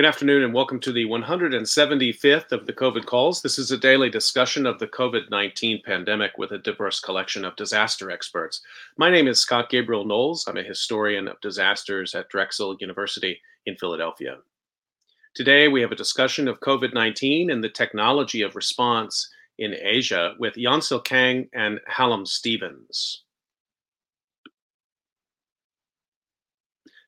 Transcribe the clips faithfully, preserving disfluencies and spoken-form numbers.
Good afternoon and welcome to the one hundred seventy-fifth of the COVID Calls. This is a daily discussion of the COVID nineteen pandemic with a diverse collection of disaster experts. My name is Scott Gabriel Knowles. I'm a historian of disasters at Drexel University in Philadelphia. Today we have a discussion of COVID nineteen and the technology of response in Asia with Yeonsul Kang and Hallam Stevens.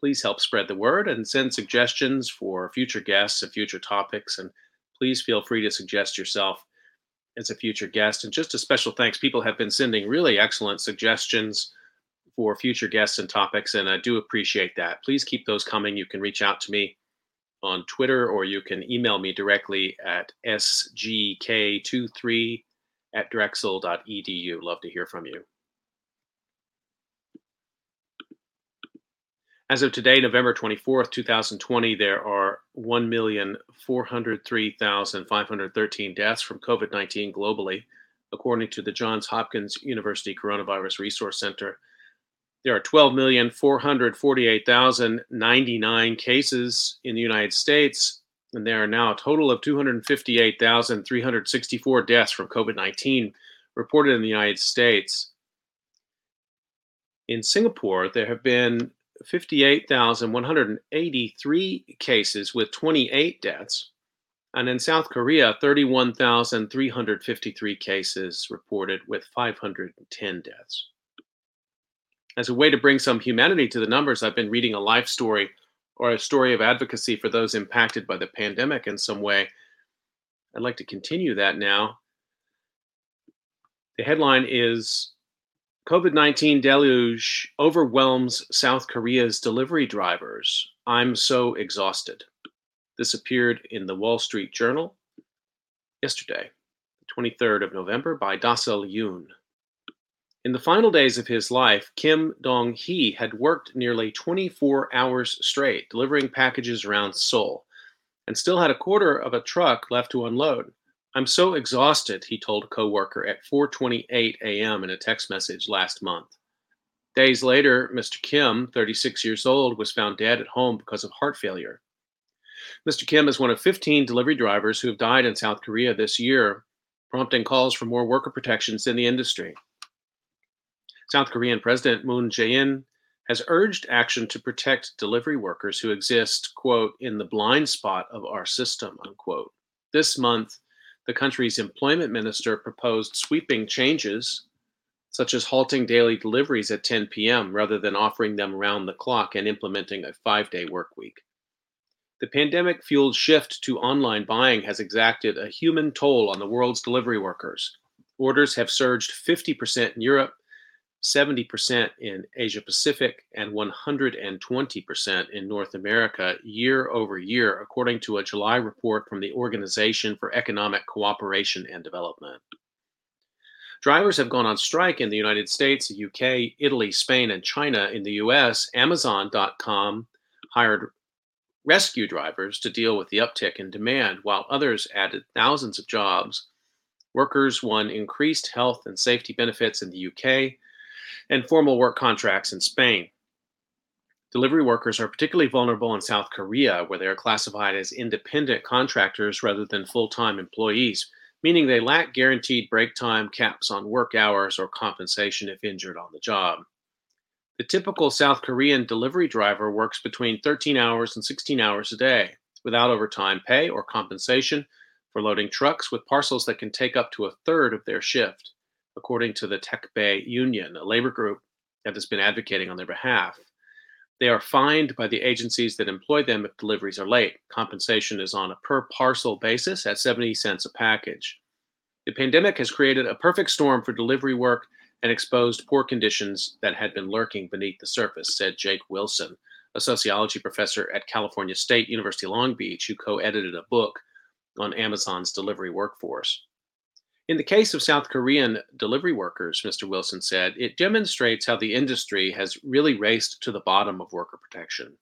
Please help spread the word and send suggestions for future guests and future topics. And please feel free to suggest yourself as a future guest. And just a special thanks. People have been sending really excellent suggestions for future guests and topics, and I do appreciate that. Please keep those coming. You can reach out to me on Twitter, or you can email me directly at s g k two three at drexel dot e d u. Love to hear from you. As of today, November twenty-fourth, two thousand twenty, there are one million four hundred three thousand five hundred thirteen deaths from COVID nineteen globally, according to the Johns Hopkins University Coronavirus Resource Center. There are twelve million four hundred forty-eight thousand ninety-nine cases in the United States, and there are now a total of two hundred fifty-eight thousand three hundred sixty-four deaths from COVID nineteen reported in the United States. In Singapore, there have been fifty-eight thousand one hundred eighty-three cases with twenty-eight deaths, and in South Korea, thirty-one thousand three hundred fifty-three cases reported with five hundred ten deaths. As a way to bring some humanity to the numbers, I've been reading a life story or a story of advocacy for those impacted by the pandemic in some way. I'd like to continue that now. The headline is COVID nineteen deluge overwhelms South Korea's delivery drivers. I'm so exhausted. This appeared in the Wall Street Journal yesterday, the twenty-third of November, by Dasal Yoon. In the final days of his life, Kim Dong-hee had worked nearly twenty-four hours straight, delivering packages around Seoul, and still had a quarter of a truck left to unload. I'm so exhausted, he told a co-worker at four twenty-eight a.m. in a text message last month. Days later, Mister Kim, thirty-six years old, was found dead at home because of heart failure. Mister Kim is one of fifteen delivery drivers who have died in South Korea this year, prompting calls for more worker protections in the industry. South Korean President Moon Jae-in has urged action to protect delivery workers who exist, quote, in the blind spot of our system, unquote. This month, the country's employment minister proposed sweeping changes, such as halting daily deliveries at ten p.m. rather than offering them around the clock, and implementing a five-day work week. The pandemic-fueled shift to online buying has exacted a human toll on the world's delivery workers. Orders have surged fifty percent in Europe, seventy percent in Asia-Pacific, and one hundred twenty percent in North America year over year, according to a July report from the Organization for Economic Cooperation and Development. Drivers have gone on strike in the United States, the U K, Italy, Spain, and China. In the U S, Amazon dot com hired rescue drivers to deal with the uptick in demand, while others added thousands of jobs. Workers won increased health and safety benefits in the U K, and formal work contracts in Spain. Delivery workers are particularly vulnerable in South Korea, where they are classified as independent contractors rather than full-time employees, meaning they lack guaranteed break time, caps on work hours, or compensation if injured on the job. The typical South Korean delivery driver works between thirteen hours and sixteen hours a day, without overtime pay or compensation for loading trucks with parcels that can take up to a third of their shift, according to the Tech Bay Union, a labor group that has been advocating on their behalf. They are fined by the agencies that employ them if deliveries are late. Compensation is on a per parcel basis at seventy cents a package. The pandemic has created a perfect storm for delivery work and exposed poor conditions that had been lurking beneath the surface, said Jake Wilson, a sociology professor at California State University Long Beach, who co-edited a book on Amazon's delivery workforce. In the case of South Korean delivery workers, Mister Wilson said, it demonstrates how the industry has really raced to the bottom of worker protection.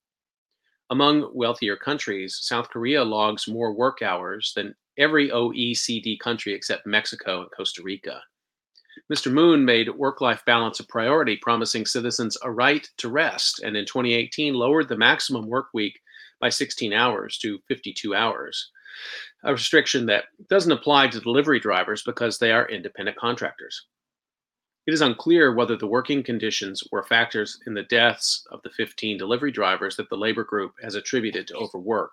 Among wealthier countries, South Korea logs more work hours than every O E C D country except Mexico and Costa Rica. Mister Moon made work-life balance a priority, promising citizens a right to rest, and in twenty eighteen lowered the maximum work week by sixteen hours to fifty-two hours, a restriction that doesn't apply to delivery drivers because they are independent contractors. It is unclear whether the working conditions were factors in the deaths of the fifteen delivery drivers that the labor group has attributed to overwork.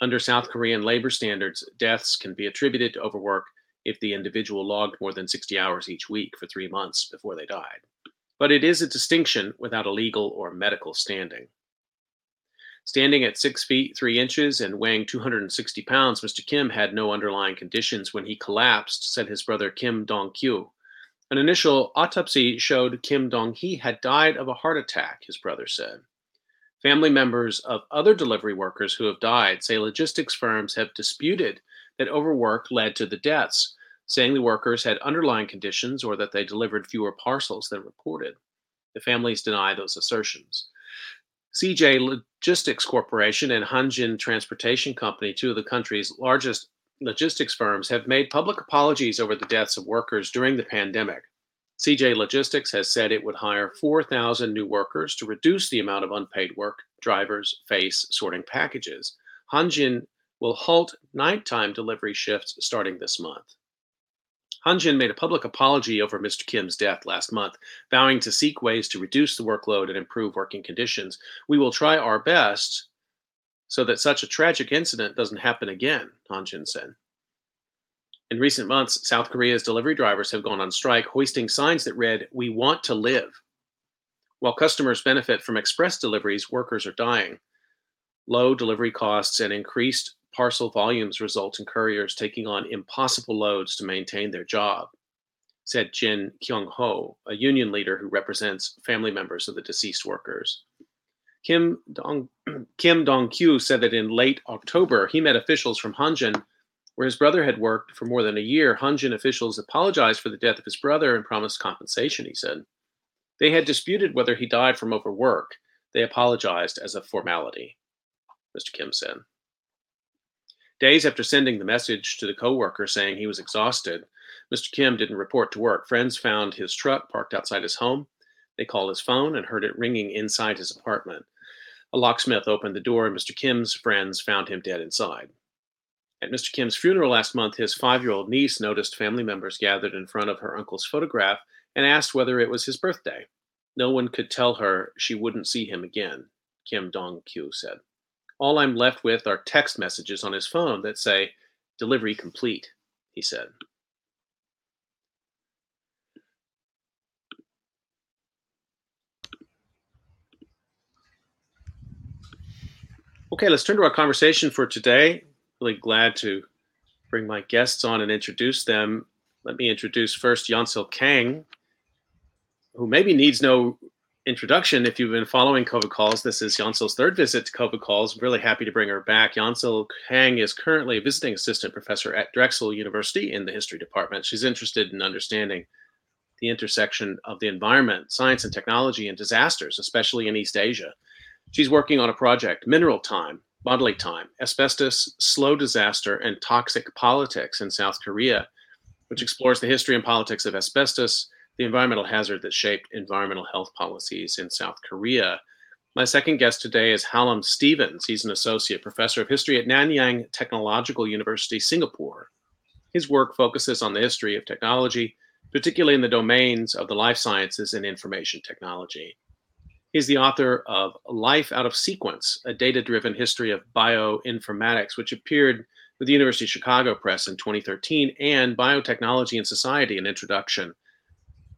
Under South Korean labor standards, deaths can be attributed to overwork if the individual logged more than sixty hours each week for three months before they died. But it is a distinction without a legal or medical standing. Standing at six feet, three inches and weighing two hundred sixty pounds, Mister Kim had no underlying conditions when he collapsed, said his brother Kim Dong-kyu. An initial autopsy showed Kim Dong-hee had died of a heart attack, his brother said. Family members of other delivery workers who have died say logistics firms have disputed that overwork led to the deaths, saying the workers had underlying conditions or that they delivered fewer parcels than reported. The families deny those assertions. C J Logistics Corporation and Hanjin Transportation Company, two of the country's largest logistics firms, have made public apologies over the deaths of workers during the pandemic. C J Logistics has said it would hire four thousand new workers to reduce the amount of unpaid work drivers face sorting packages. Hanjin will halt nighttime delivery shifts starting this month. Hanjin made a public apology over Mister Kim's death last month, vowing to seek ways to reduce the workload and improve working conditions. We will try our best so that such a tragic incident doesn't happen again, Hanjin said. In recent months, South Korea's delivery drivers have gone on strike, hoisting signs that read, "We want to live." While customers benefit from express deliveries, workers are dying. Low delivery costs and increased parcel volumes result in couriers taking on impossible loads to maintain their job, said Jin Kyung-ho, a union leader who represents family members of the deceased workers. Kim Dong Kim Dong-kyu said that in late October, he met officials from Hanjin, where his brother had worked for more than a year. Hanjin officials apologized for the death of his brother and promised compensation, he said. They had disputed whether he died from overwork. They apologized as a formality, Mister Kim said. Days after sending the message to the co-worker saying he was exhausted, Mister Kim didn't report to work. Friends found his truck parked outside his home. They called his phone and heard it ringing inside his apartment. A locksmith opened the door and Mister Kim's friends found him dead inside. At Mister Kim's funeral last month, his five-year-old niece noticed family members gathered in front of her uncle's photograph and asked whether it was his birthday. No one could tell her she wouldn't see him again, Kim Dong-kyu said. All I'm left with are text messages on his phone that say, "Delivery complete," he said. Okay, let's turn to our conversation for today. Really glad to bring my guests on and introduce them. Let me introduce first Yeonsul Kang, who maybe needs no introduction if you've been following COVID Calls. This is Yeonsul's third visit to COVID Calls. I'm really happy to bring her back. Yeonsul Kang is currently a visiting assistant professor at Drexel University in the history department. She's interested in understanding the intersection of the environment, science and technology, and disasters, especially in East Asia. She's working on a project, Mineral Time, Bodily Time, Asbestos, Slow Disaster, and Toxic Politics in South Korea, which explores the history and politics of asbestos, the environmental hazard that shaped environmental health policies in South Korea. My second guest today is Hallam Stevens. He's an associate professor of history at Nanyang Technological University, Singapore. His work focuses on the history of technology, particularly in the domains of the life sciences and information technology. He's the author of Life Out of Sequence, A Data-Driven History of Bioinformatics, which appeared with the University of Chicago Press in twenty thirteen, and Biotechnology and Society, An Introduction,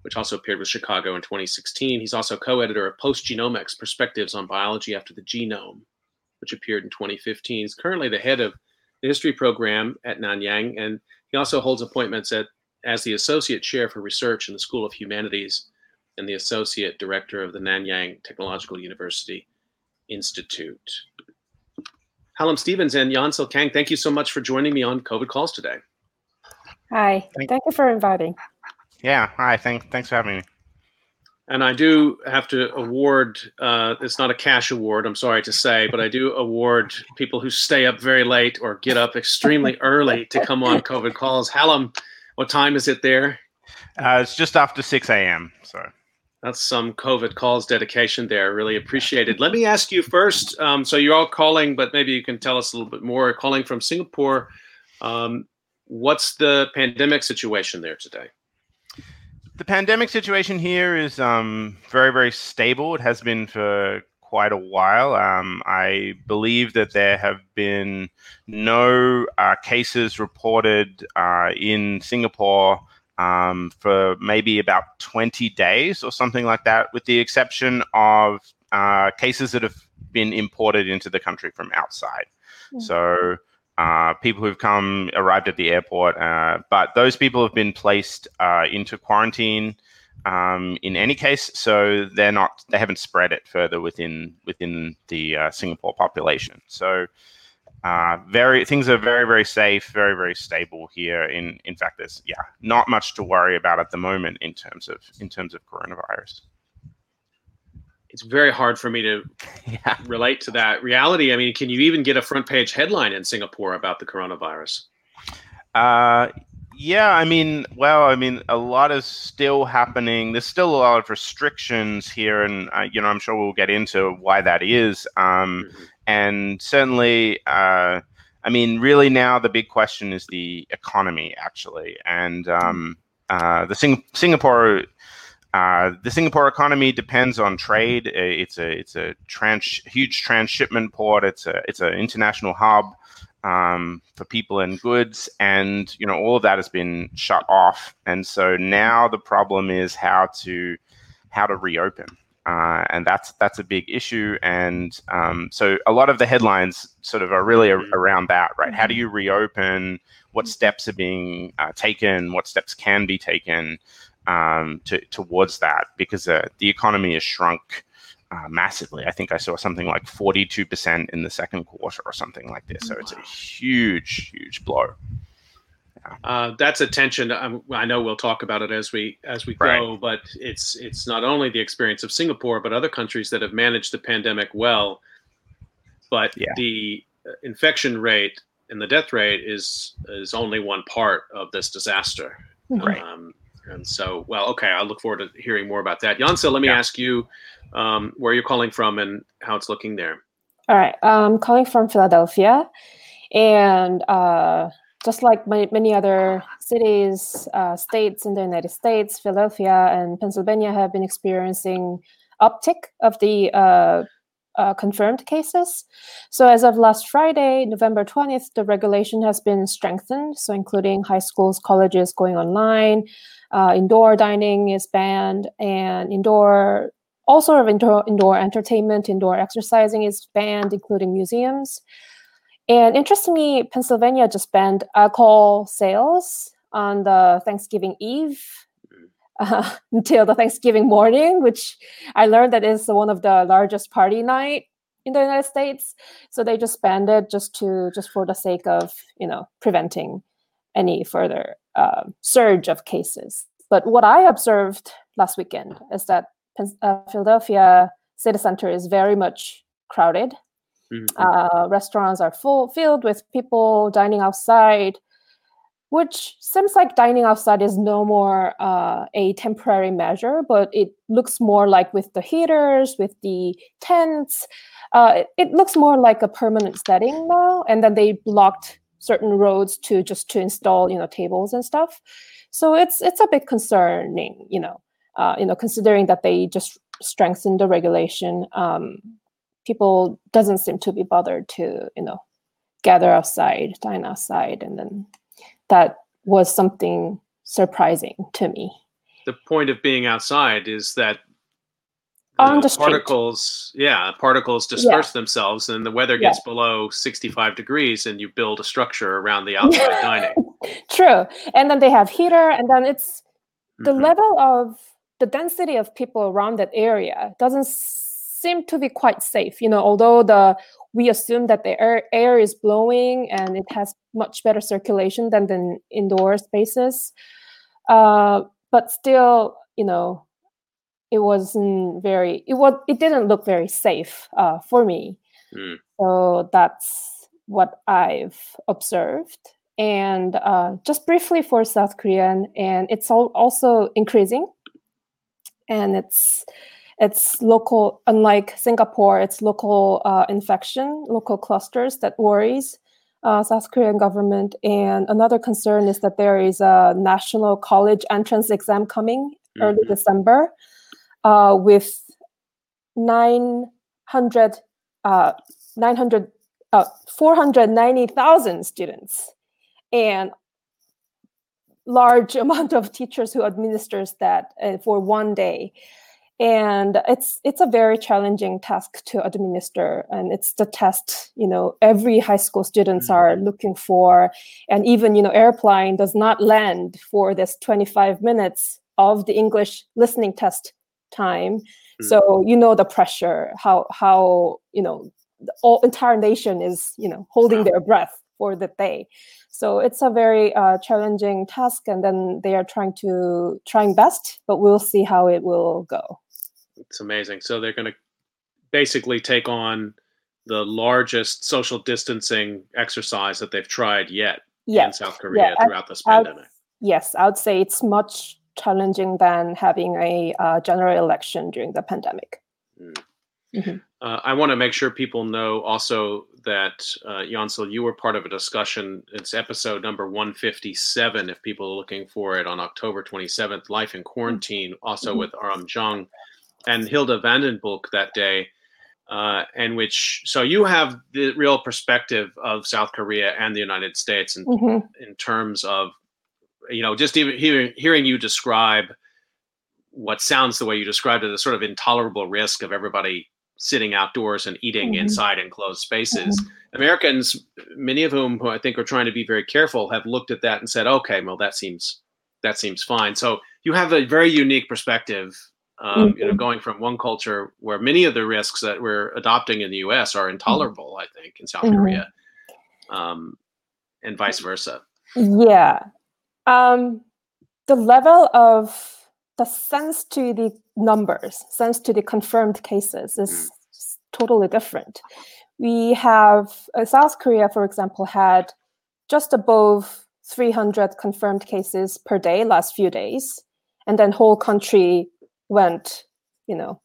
which also appeared with Chicago in twenty sixteen. He's also co-editor of Post-Genomics, Perspectives on Biology After the Genome, which appeared in twenty fifteen. He's currently the head of the history program at Nanyang, and he also holds appointments at, as the associate chair for research in the School of Humanities and the associate director of the Nanyang Technological University Institute. Hallam Stevens and Yeonsul Kang, thank you so much for joining me on COVID Calls today. Hi. Thank, Thank you for inviting. Yeah. Hi. Thank, thanks for having me. And I do have to award, uh, it's not a cash award, I'm sorry to say, but I do award people who stay up very late or get up extremely early to come on COVID Calls. Hallam, what time is it there? Uh, it's just after six a.m. So that's some COVID Calls dedication there. Really appreciated. Let me ask you first, um, so you're all calling, but maybe you can tell us a little bit more. Calling from Singapore, um, what's the pandemic situation there today? The pandemic situation here is um, very, very stable. It has been for quite a while. Um, I believe that there have been no uh, cases reported uh, in Singapore um, for maybe about twenty days or something like that, with the exception of uh, cases that have been imported into the country from outside. Mm-hmm. So Uh, people who've come, arrived at the airport, uh, but those people have been placed uh, into quarantine um, in any case, so they're not, they haven't spread it further within within the uh, Singapore population. So uh, very things are very, very safe, very, very stable here. In in fact, there's yeah, not much to worry about at the moment in terms of in terms of coronavirus. It's very hard for me to yeah. relate to that reality. I mean, can you even get a front page headline in Singapore about the coronavirus? Uh, yeah, I mean, well, I mean, a lot is still happening. There's still a lot of restrictions here, and uh, you know, I'm sure we'll get into why that is. Um, mm-hmm. And certainly, uh, I mean, really now the big question is the economy, actually, and um, uh, the Sing- Singapore. Uh, the Singapore economy depends on trade. It's a it's a trans, huge transshipment port. It's a it's an international hub um, for people and goods, and you know all of that has been shut off. And so now the problem is how to how to reopen, uh, and that's that's a big issue. And um, so a lot of the headlines sort of are really a- around that, right? How do you reopen? What steps are being uh, taken? What steps can be taken? Um, to, towards that, because uh, the economy has shrunk uh, massively. I think I saw something like forty-two percent in the second quarter or something like this. So wow. It's a huge, huge blow. Yeah. Uh, that's a tension. I'm, I know we'll talk about it as we as we right. go, but it's it's not only the experience of Singapore, but other countries that have managed the pandemic well. But yeah. the infection rate and the death rate is is only one part of this disaster. Right. Um, And so, well, okay, I look forward to hearing more about that. Yeonsul, let me yeah. ask you um, where you're calling from and how it's looking there. All right. I'm calling from Philadelphia. And uh, just like my, many other cities, uh, states in the United States, Philadelphia and Pennsylvania have been experiencing uptick of the uh, uh, confirmed cases. So as of last Friday, November twentieth, the regulation has been strengthened. So including high schools, colleges going online, Uh, indoor dining is banned, and indoor, all sort of indoor, indoor entertainment, indoor exercising is banned, including museums. And interestingly, Pennsylvania just banned alcohol sales on the Thanksgiving Eve uh, until the Thanksgiving morning, which I learned that is one of the largest party night in the United States. So they just banned it just to just for the sake of, you know, preventing any further uh, surge of cases. But what I observed last weekend is that uh, Philadelphia City Center is very much crowded. Mm-hmm. Uh, restaurants are full, filled with people dining outside, which seems like dining outside is no more uh, a temporary measure, but it looks more like with the heaters, with the tents, uh, it, it looks more like a permanent setting now. And then they blocked certain roads to just to install, you know, tables and stuff. So it's it's a bit concerning, you know, uh, you know, considering that they just strengthened the regulation. Um, people doesn't seem to be bothered to, you know, gather outside, dine outside, and then that was something surprising to me. The point of being outside is that on the particles, yeah, particles disperse yeah. themselves, and the weather gets yeah. below sixty-five degrees, and you build a structure around the outside dining. True, and then they have heater, and then it's the mm-hmm. level of the density of people around that area doesn't seem to be quite safe. You know, although the we assume that the air, air is blowing and it has much better circulation than the indoor spaces. Uh, but still, you know, it wasn't very, it was, it didn't look very safe uh, for me. Mm. So that's what I've observed. And uh, just briefly for South Korean, and it's all also increasing. And it's it's local, unlike Singapore, it's local uh, infection, local clusters that worries uh, South Korean government. And another concern is that there is a national college entrance exam coming mm-hmm. early December uh, with nine hundred, uh, nine hundred, uh, four hundred ninety thousand students. And large amount of teachers who administers that uh, for one day. And it's it's a very challenging task to administer. And it's the test, you know, every high school students mm-hmm. are looking for. And even, you know, airplane does not land for this twenty-five minutes of the English listening test time. Mm-hmm. So, you know, the pressure, how, how you know, the whole entire nation is, you know, holding wow. their breath for the day. So it's a very uh, challenging task, and then they are trying to trying best, but we'll see how it will go. It's amazing. So they're going to basically take on the largest social distancing exercise that they've tried yet yeah. in South Korea yeah. throughout I, this pandemic. I, yes, I would say it's much challenging than having a uh, general election during the pandemic. Mm. Mm-hmm. Uh, I want to make sure people know also that, uh, Yeonsul, you were part of a discussion. It's episode number one fifty-seven, if people are looking for it, on October twenty-seventh, Life in Quarantine, mm-hmm. also mm-hmm. with Aram Jung and Hilda Vandenbulk that day. Uh, and which, so you have the real perspective of South Korea and the United States in, mm-hmm. in terms of, you know, just even hearing, hearing you describe what sounds the way you described it, the sort of intolerable risk of everybody sitting outdoors and eating mm-hmm. inside enclosed spaces. Mm-hmm. Americans, many of whom who I think are trying to be very careful, have looked at that and said, okay, well, that seems that seems fine. So you have a very unique perspective, um, mm-hmm. you know, going from one culture where many of the risks that we're adopting in the U S are intolerable, mm-hmm. I think, in South mm-hmm. Korea, um, and vice versa. Yeah. Um, the level of the sense to the numbers, sense to the confirmed cases is totally different. We have, uh, South Korea, for example, had just above three hundred confirmed cases per day last few days. And then whole country went, you know,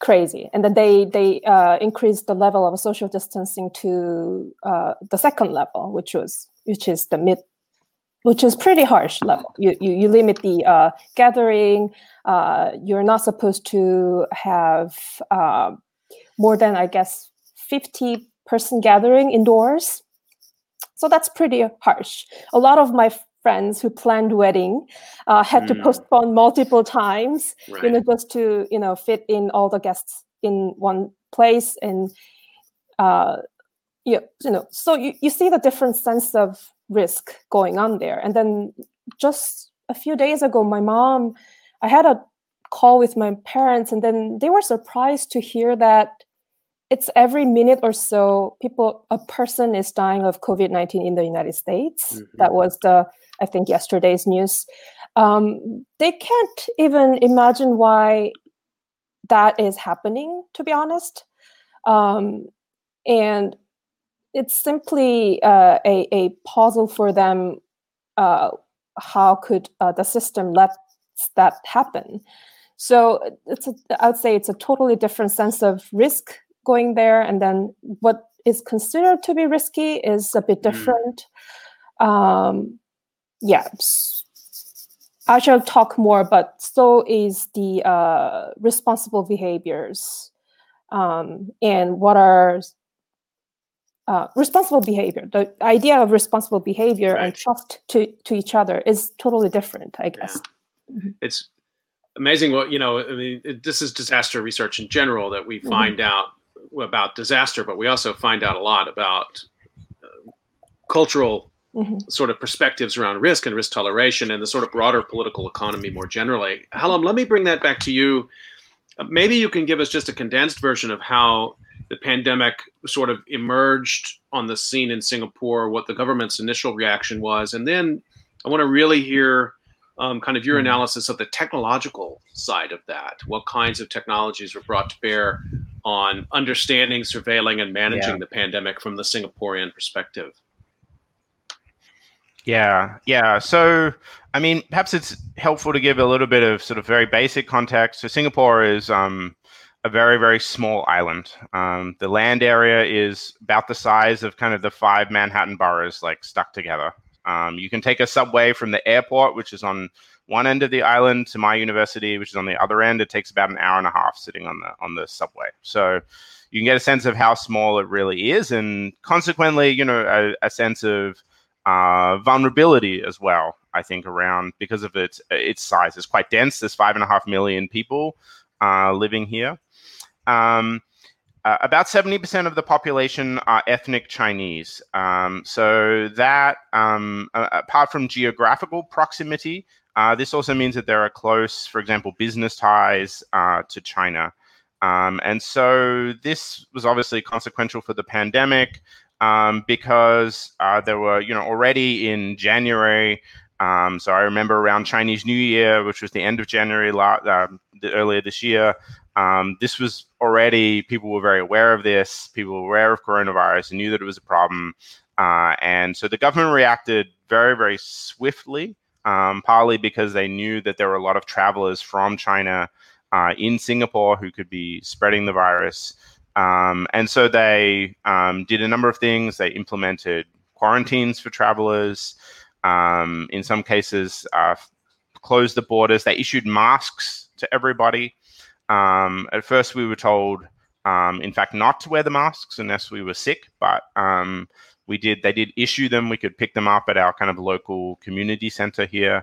crazy. And then they they uh, increased the level of social distancing to uh, the second level, which was which is the mid which is pretty harsh level. You you, you limit the uh, gathering. Uh, you're not supposed to have uh, more than, I guess, fifty person gathering indoors. So that's pretty harsh. A lot of my friends who planned wedding uh, had mm. to postpone multiple times, right. you know, just to you know fit in all the guests in one place. And uh, you, you know, so you, you see the different sense of risk going on there. And then just a few days ago, my mom, I had a call with my parents, and then they were surprised to hear that it's every minute or so people, a person is dying of COVID nineteen in the United States. Mm-hmm. That was the, I think, yesterday's news. Um, they can't even imagine why that is happening, to be honest. Um, and It's simply uh, a, a puzzle for them. Uh, how could uh, the system let that happen? So it's a, I would say it's a totally different sense of risk going there. And then what is considered to be risky is a bit different. Mm. Um, yeah. I shall talk more, but so is the uh, responsible behaviors um, and what are... Uh, responsible behavior, the idea of responsible behavior right. and trust to, to each other is totally different, I guess. Yeah. Mm-hmm. It's amazing what, you know, I mean, it, this is disaster research in general that we find mm-hmm. out about disaster, but we also find out a lot about uh, cultural mm-hmm. sort of perspectives around risk and risk toleration and the sort of broader political economy more generally. Hallam, let me bring that back to you. Maybe you can give us just a condensed version of how the pandemic sort of emerged on the scene in Singapore, what the government's initial reaction was. And then I want to really hear um, kind of your analysis of the technological side of that. What kinds of technologies were brought to bear on understanding, surveilling, and managing yeah. the pandemic from the Singaporean perspective? Yeah, yeah. So, I mean, perhaps it's helpful to give a little bit of sort of very basic context. So Singapore is um, a very, very small island. Um, the land area is about the size of kind of the five Manhattan boroughs like stuck together. Um, you can take a subway from the airport, which is on one end of the island, to my university, which is on the other end. It takes about an hour and a half sitting on the on the subway. So you can get a sense of how small it really is, and consequently, you know, a, a sense of uh, vulnerability as well, I think, around because of its its size. It's quite dense. There's five and a half million people uh, living here. Um, uh, about seventy percent of the population are ethnic Chinese. Um, so that, um, uh, apart from geographical proximity, Uh, this also means that there are close, for example, business ties uh, to China. Um, and so this was obviously consequential for the pandemic um, because uh, there were, you know, already in January. Um, so I remember around Chinese New Year, which was the end of January la- uh, the, earlier this year. Um, this was already, people were very aware of this. People were aware of coronavirus and knew that it was a problem. Uh, and so the government reacted very, very swiftly. Um, partly because they knew that there were a lot of travelers from China uh, in Singapore who could be spreading the virus. Um, and so they um, did a number of things. They implemented quarantines for travelers. Um, in some cases, uh, closed the borders. They issued masks to everybody. Um, at first, we were told, um, in fact, not to wear the masks unless we were sick, but um We did. They did issue them. We could pick them up at our kind of local community center here.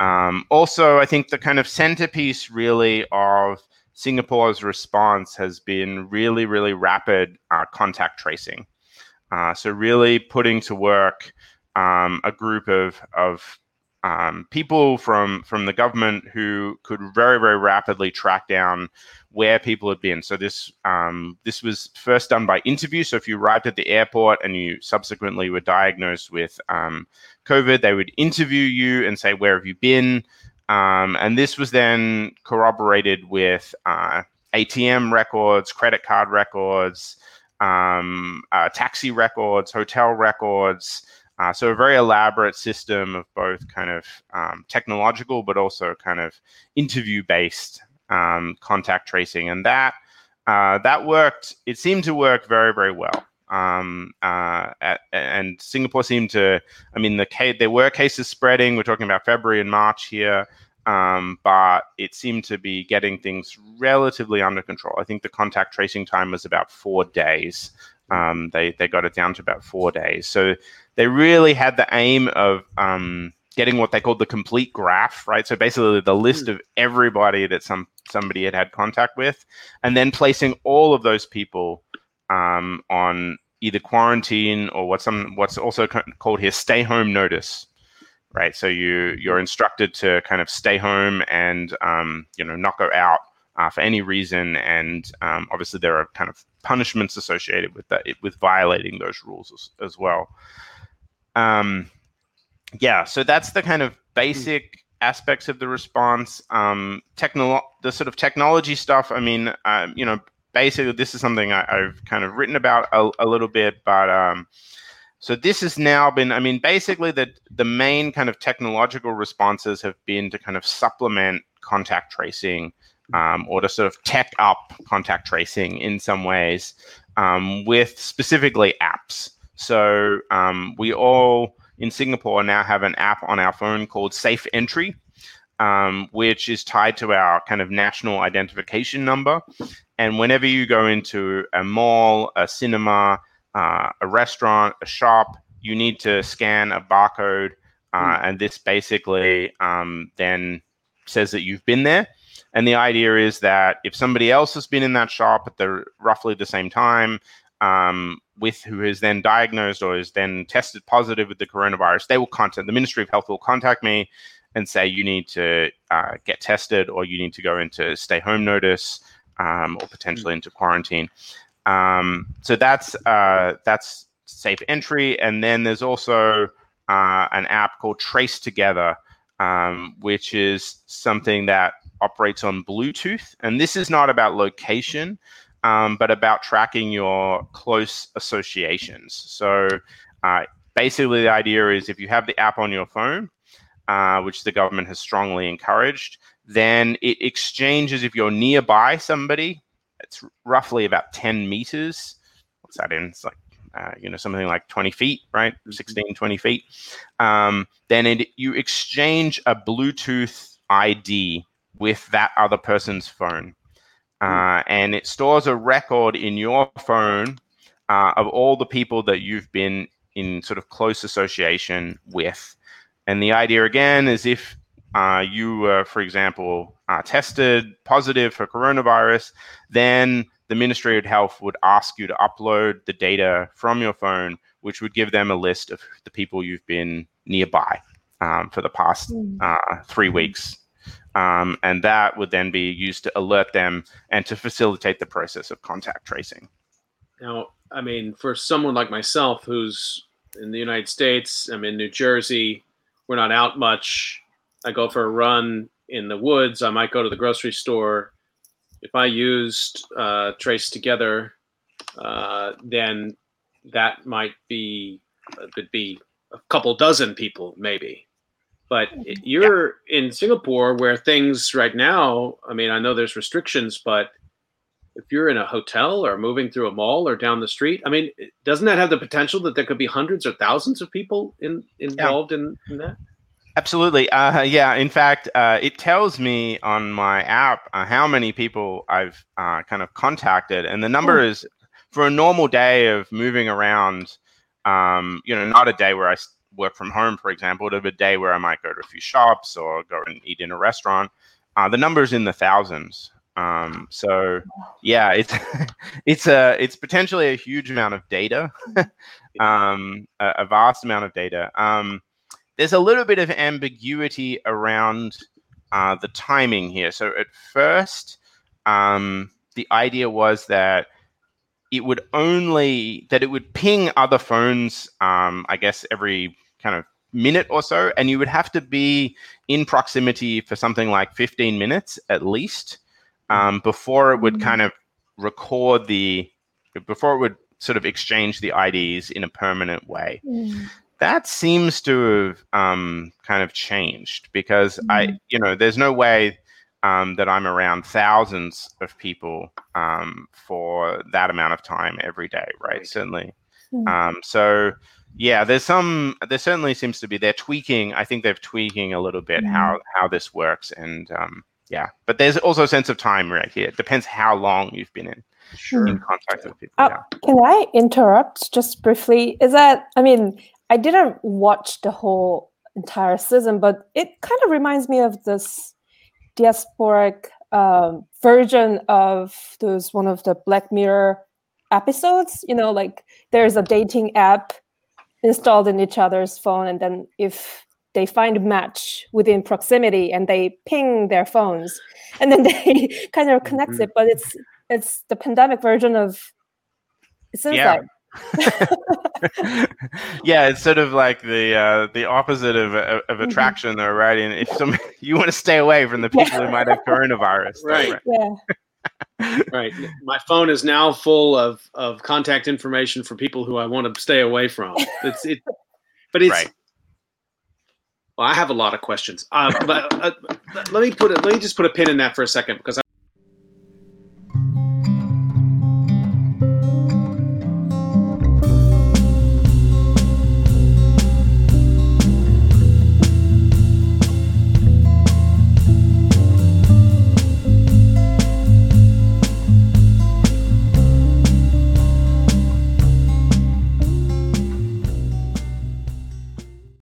Um, also, I think the kind of centerpiece really of Singapore's response has been really, really rapid uh, contact tracing. Uh, so really putting to work um, a group of of um, people from from the government who could very, very rapidly track down where people had been. So this um, this was first done by interview. So if you arrived at the airport and you subsequently were diagnosed with um, COVID, they would interview you and say, where have you been? Um, and this was then corroborated with uh, A T M records, credit card records, um, uh, taxi records, hotel records. Uh, so a very elaborate system of both kind of um, technological, but also kind of interview-based Um, contact tracing, and that uh, that worked. It seemed to work very, very well. Um, uh, at, and Singapore seemed to. I mean, the case, there were cases spreading. We're talking about February and March here, um, but it seemed to be getting things relatively under control. I think the contact tracing time was about four days. Um, they they got it down to about four days. So they really had the aim of Um, getting what they called the complete graph, right? So basically the list of everybody that some somebody had had contact with, and then placing all of those people um, on either quarantine or what's some what's also called here stay home notice, right? So you you're instructed to kind of stay home and um, you know not go out uh, for any reason, and um, obviously there are kind of punishments associated with that with violating those rules as, as well. Um, Yeah, so that's the kind of basic aspects of the response. Um, technolo- the sort of technology stuff, I mean, um, you know, basically this is something I, I've kind of written about a, a little bit, but um, so this has now been, I mean, basically the, the main kind of technological responses have been to kind of supplement contact tracing um, or to sort of tech up contact tracing in some ways um, with specifically apps. So um, we all in Singapore now have an app on our phone called Safe Entry, um, which is tied to our kind of national identification number. And whenever you go into a mall, a cinema, uh, a restaurant, a shop, you need to scan a barcode. Uh, and this basically um, then says that you've been there. And the idea is that if somebody else has been in that shop at the roughly the same time, Um, with who is then diagnosed or is then tested positive with the coronavirus, they will contact, the Ministry of Health will contact me and say you need to uh, get tested, or you need to go into stay home notice, um, or potentially into quarantine. Um, so that's uh, that's Safe Entry. And then there's also uh, an app called TraceTogether, um, which is something that operates on Bluetooth. And this is not about location, um, but about tracking your close associations. So uh, basically the idea is if you have the app on your phone, uh, which the government has strongly encouraged, then it exchanges if you're nearby somebody. It's roughly about ten meters. What's that in? It's like, uh, you know, something like twenty feet, right? sixteen, twenty feet. Um, then it, you exchange a Bluetooth I D with that other person's phone. Uh, and it stores a record in your phone uh, of all the people that you've been in sort of close association with. And the idea, again, is if uh, you were, for example, uh, tested positive for coronavirus, then the Ministry of Health would ask you to upload the data from your phone, which would give them a list of the people you've been nearby um, for the past uh, three weeks. Um, and that would then be used to alert them and to facilitate the process of contact tracing. Now, I mean, for someone like myself who's in the United States, I'm in New Jersey, we're not out much. I go for a run in the woods. I might go to the grocery store. If I used uh, TraceTogether, uh, then that might be, it could be a couple dozen people maybe. But you're yeah. in Singapore where things right now, I mean, I know there's restrictions, but if you're in a hotel or moving through a mall or down the street, I mean, doesn't that have the potential that there could be hundreds or thousands of people in, involved yeah. in, in that? Absolutely. Uh, yeah. In fact, uh, it tells me on my app uh, how many people I've uh, kind of contacted. And the number oh. is, for a normal day of moving around, um, you know, not a day where I work from home, for example, to a day where I might go to a few shops or go and eat in a restaurant, uh, the number is in the thousands. Um, so yeah, it's, it's a, it's potentially a huge amount of data, um, a, a vast amount of data. Um, there's a little bit of ambiguity around, uh, the timing here. So at first, um, the idea was that it would only, that it would ping other phones, um, I guess every kind of minute or so, and you would have to be in proximity for something like fifteen minutes at least, um, before it would kind of record the, before it would sort of exchange the I Ds in a permanent way. Mm. That seems to have um, kind of changed because mm. I, you know, there's no way Um, that I'm around thousands of people um, for that amount of time every day, right? right. Certainly. Mm-hmm. Um, so, yeah, there's some. There certainly seems to be. They're tweaking. I think they're tweaking a little bit mm-hmm. how how this works, and um, yeah. But there's also a sense of time right here. It depends how long you've been in sure. in contact with people. Uh, yeah. Can I interrupt just briefly? Is that? I mean, I didn't watch the whole entire season, but it kind of reminds me of this diasporic um, version of those one of the Black Mirror episodes, you know, like there's a dating app installed in each other's phone, and then if they find a match within proximity and they ping their phones, and then they kind of connect mm-hmm. it, but it's it's the pandemic version of it seems yeah. like. Yeah, it's sort of like the uh, the opposite of of, of attraction, mm-hmm. though, right? And if some you want to stay away from the people yeah. who might have coronavirus, right? Though, right? Yeah. Right. My phone is now full of, of contact information for people who I want to stay away from. It's it, but it's. Right. Well, I have a lot of questions, uh, but uh, let me put a, let me just put a pin in that for a second because.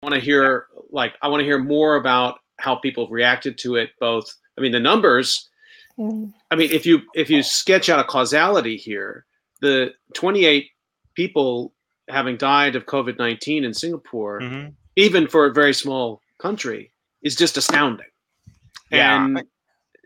I hear like I want to hear more about how people reacted to it, both I mean the numbers mm. I mean if you if you sketch out a causality here, the twenty-eight people having died of COVID nineteen in Singapore, mm-hmm. even for a very small country, is just astounding. Yeah. And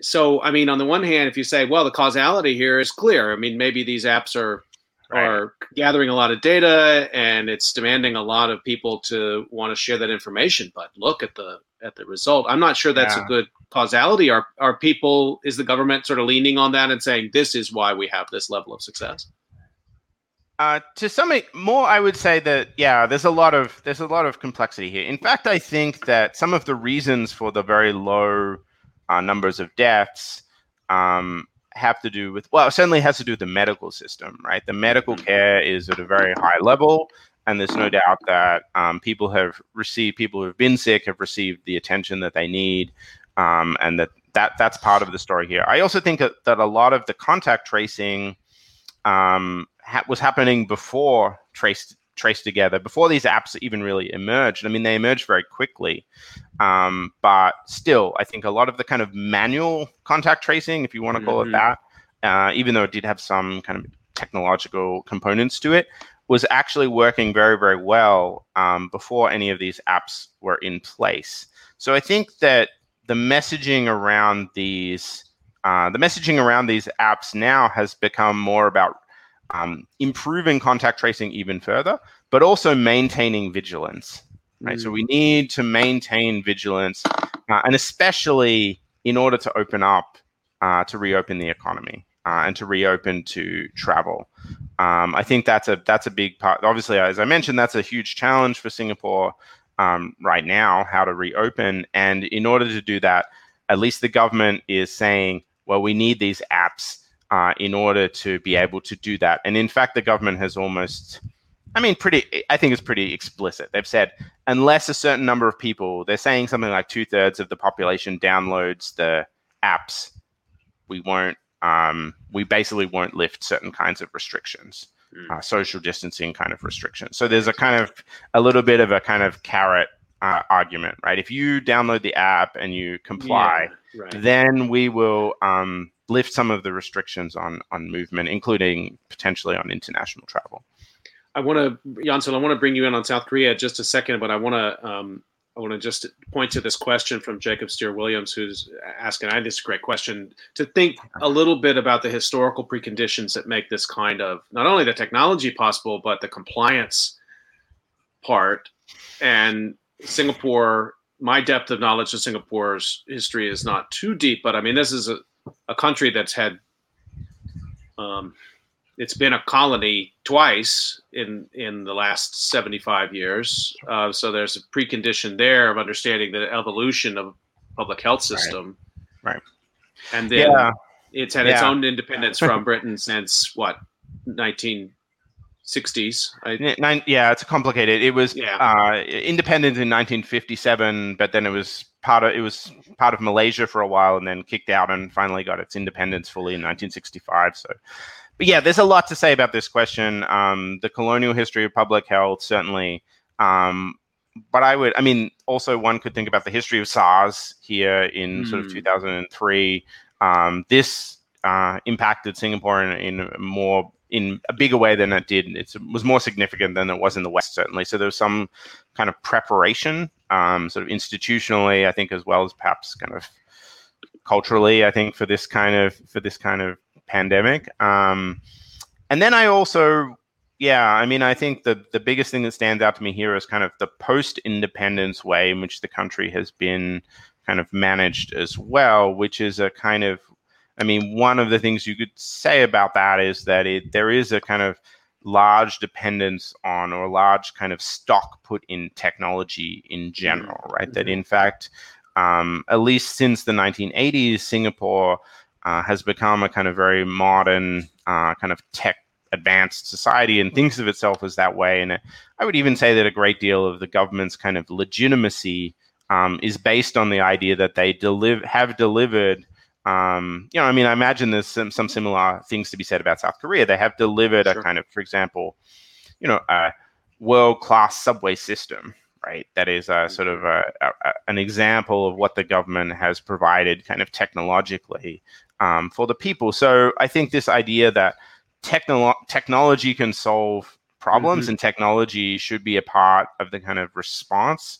so, I mean, on the one hand, if you say, well, the causality here is clear. I mean, maybe these apps are right. are gathering a lot of data and it's demanding a lot of people to want to share that information. But look at the at the result. I'm not sure that's yeah. a good causality. Are are people, is the government sort of leaning on that and saying, this is why we have this level of success? Uh, to some more, I would say that, yeah, there's a lot of there's a lot of complexity here. In fact, I think that some of the reasons for the very low uh, numbers of deaths um, have to do with, well, it certainly has to do with the medical system, right? The medical care is at a very high level, and there's no doubt that um, people have received, people who have been sick have received the attention that they need, um, and that, that that's part of the story here. I also think that, that a lot of the contact tracing um, ha- was happening before Trace TraceTogether, before these apps even really emerged. I mean, they emerged very quickly, um, but still, I think a lot of the kind of manual contact tracing, if you want to call mm-hmm. it that, uh, even though it did have some kind of technological components to it, was actually working very, very well um, before any of these apps were in place. So I think that the messaging around these Uh, the messaging around these apps now has become more about um, improving contact tracing even further, but also maintaining vigilance, right? Mm. So we need to maintain vigilance, uh, and especially in order to open up, uh, to reopen the economy uh, and to reopen to travel. Um, I think that's a that's a big part. Obviously, as I mentioned, that's a huge challenge for Singapore um, right now, how to reopen. And in order to do that, at least the government is saying, well, we need these apps uh, in order to be able to do that. And in fact, the government has almost, I mean, pretty, I think it's pretty explicit. They've said, unless a certain number of people, they're saying something like two thirds of the population downloads the apps, we won't, um, we basically won't lift certain kinds of restrictions, mm. uh, social distancing kind of restrictions. So there's a kind of, a little bit of a kind of carrot Uh, argument, right? If you download the app and you comply, yeah, right. then we will um, lift some of the restrictions on on movement, including potentially on international travel. I want to, Yeonsul, I want to bring you in on South Korea just a second, but I want to um, I want to just point to this question from Jacob Steer Williams, who's asking, I think it's a great question, to think a little bit about the historical preconditions that make this kind of, not only the technology possible, but the compliance part. And Singapore, my depth of knowledge of Singapore's history is not too deep, but I mean, this is a, a country that's had, um, it's been a colony twice in, in the last seventy-five years. Uh, so there's a precondition there of understanding the evolution of public health system. Right. right. And then yeah. it's had yeah. its own independence from Britain since what, nineteen sixties? I, yeah, it's complicated. It was yeah. uh, independent in nineteen fifty-seven, but then it was part of it was part of Malaysia for a while, and then kicked out, and finally got its independence fully in nineteen sixty-five. So, but yeah, there's a lot to say about this question. Um, the colonial history of public health, certainly. Um, but I would, I mean, also one could think about the history of SARS here in mm. sort of two thousand three. Um, this uh, impacted Singapore in, in more. in a bigger way than it did. It was more significant than it was in the West, certainly. So there was some kind of preparation, um, sort of institutionally, I think, as well as perhaps kind of culturally, I think, for this kind of for this kind of pandemic. Um, and then I also, yeah, I mean, I think the, the biggest thing that stands out to me here is kind of the post-independence way in which the country has been kind of managed as well, which is a kind of, I mean, one of the things you could say about that is that it, there is a kind of large dependence on or large kind of stock put in technology in general, right? Mm-hmm. That in fact, um, at least since the nineteen eighties, Singapore uh, has become a kind of very modern uh, kind of tech advanced society and thinks of itself as that way. And I would even say that a great deal of the government's kind of legitimacy um, is based on the idea that they deliver have delivered Um, you know, I mean, I imagine there's some, some similar things to be said about South Korea. They have delivered sure. a kind of, for example, you know, a world-class subway system, right? That is a, sort of a, a, an example of what the government has provided kind of technologically um, for the people. So I think this idea that technolo- technology can solve problems mm-hmm. and technology should be a part of the kind of response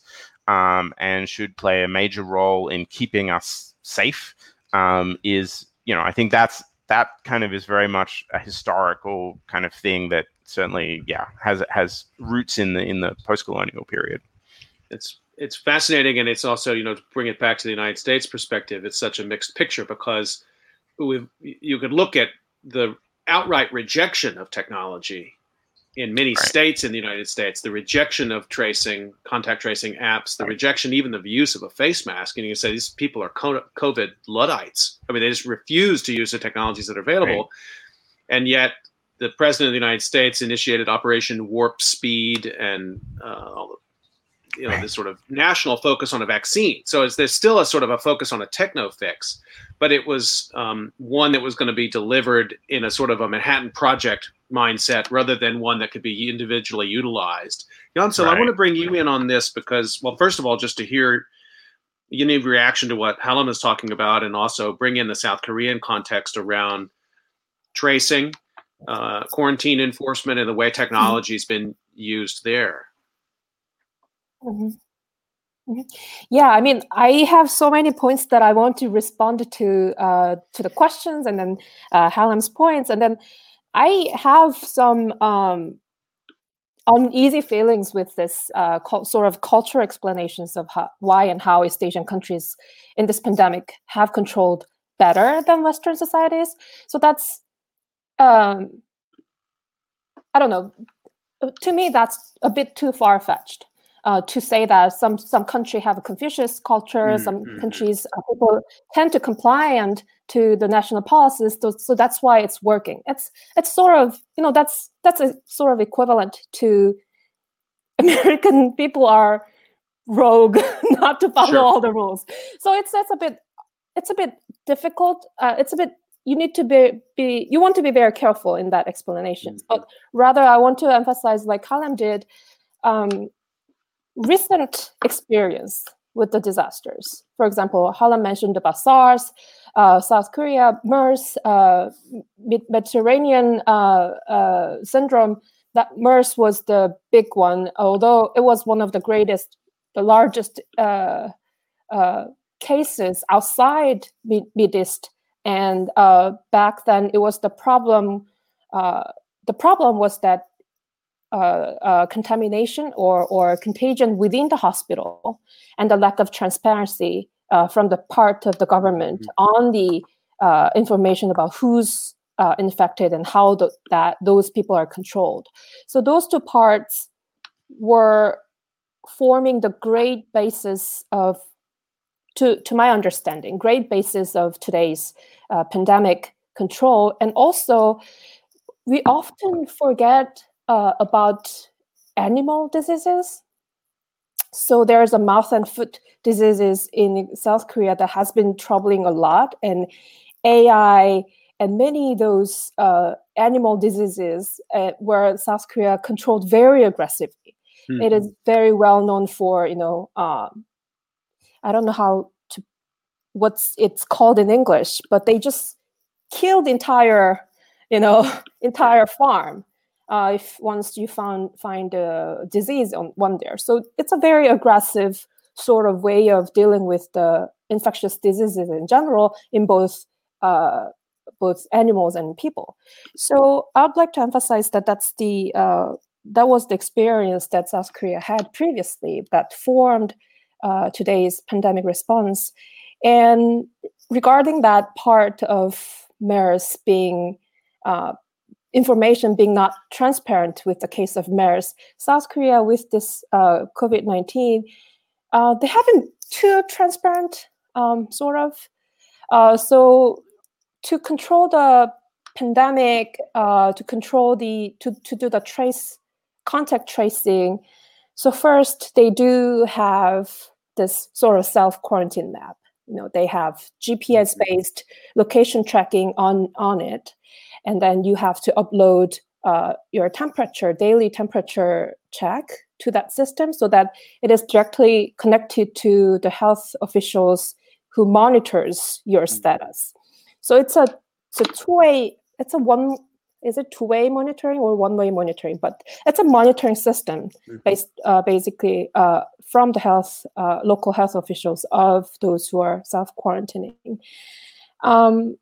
um, and should play a major role in keeping us safe um, is, you know, I think that's that kind of is very much a historical kind of thing that certainly, yeah, has has roots in the in the post-colonial period. It's it's fascinating, and it's also, you know, to bring it back to the United States perspective, it's such a mixed picture because we you could look at the outright rejection of technology in many right. states in the United States, the rejection of tracing, contact tracing apps, the right. rejection even of the use of a face mask. And you can say these people are COVID Luddites. I mean, they just refuse to use the technologies that are available. Right. And yet the president of the United States initiated Operation Warp Speed and uh, you know right. this sort of national focus on a vaccine. So it's, there's still a sort of a focus on a techno fix, but it was um, one that was going to be delivered in a sort of a Manhattan Project mindset rather than one that could be individually utilized. Yeonsul, right. I want to bring you in on this because, well, first of all, just to hear your reaction to what Hallam is talking about, and also bring in the South Korean context around tracing, uh, quarantine enforcement, and the way technology has been used there. Mm-hmm. Yeah, I mean, I have so many points that I want to respond to uh, to the questions, and then uh, Hallam's points, and then I have some um, uneasy feelings with this uh, co- sort of cultural explanations of how, why and how East Asian countries in this pandemic have controlled better than Western societies. So that's, um, I don't know, to me that's a bit too far-fetched uh, to say that some some countries have a Confucius culture, mm-hmm. some countries uh, people tend to comply and to the national policies, so, so that's why it's working. It's it's sort of, you know, that's that's a sort of equivalent to American people are rogue, not to follow sure. all the rules. So it's that's a bit it's a bit difficult. Uh, it's a bit you need to be be you want to be very careful in that explanation. Mm-hmm. But rather, I want to emphasize, like Hallam did, um, recent experience with the disasters. For example, Hallam mentioned about SARS, uh, South Korea, MERS, uh, Mediterranean uh, uh, syndrome. That MERS was the big one, although it was one of the greatest, the largest uh, uh, cases outside Middle East. And uh, back then, it was the problem. Uh, the problem was that Uh, uh, contamination or, or contagion within the hospital, and the lack of transparency uh, from the part of the government mm-hmm. on the uh, information about who's uh, infected and how the, that those people are controlled. So those two parts were forming the great basis of, to, to my understanding, great basis of today's uh, pandemic control. And also, we often forget Uh, about animal diseases. So there's a mouth and foot diseases in South Korea that has been troubling a lot, and A I and many of those uh, animal diseases uh, where South Korea controlled very aggressively. Hmm. It is very well known for, you know, um, I don't know how to, what's it's called in English, but they just killed entire, you know, entire farm. Uh, if once you found, find a disease on one there. So it's a very aggressive sort of way of dealing with the infectious diseases in general in both uh, both animals and people. So I'd like to emphasize that that's the uh, that was the experience that South Korea had previously that formed uh, today's pandemic response. And regarding that part of MERS being uh, information being not transparent with the case of MERS, South Korea with this uh, COVID nineteen, uh, they haven't too transparent, um, sort of. Uh, so to control the pandemic, uh, to control the, to, to do the trace, contact tracing. So first they do have this sort of self-quarantine map. You know, they have G P S-based location tracking on, on it. And then you have to upload uh, your temperature, daily temperature check to that system so that it is directly connected to the health officials who monitors your status. So it's a, it's a two-way, it's a one, is it two-way monitoring or one-way monitoring? But it's a monitoring system mm-hmm. based uh, basically uh, from the health, uh, local health officials of those who are self-quarantining. Um,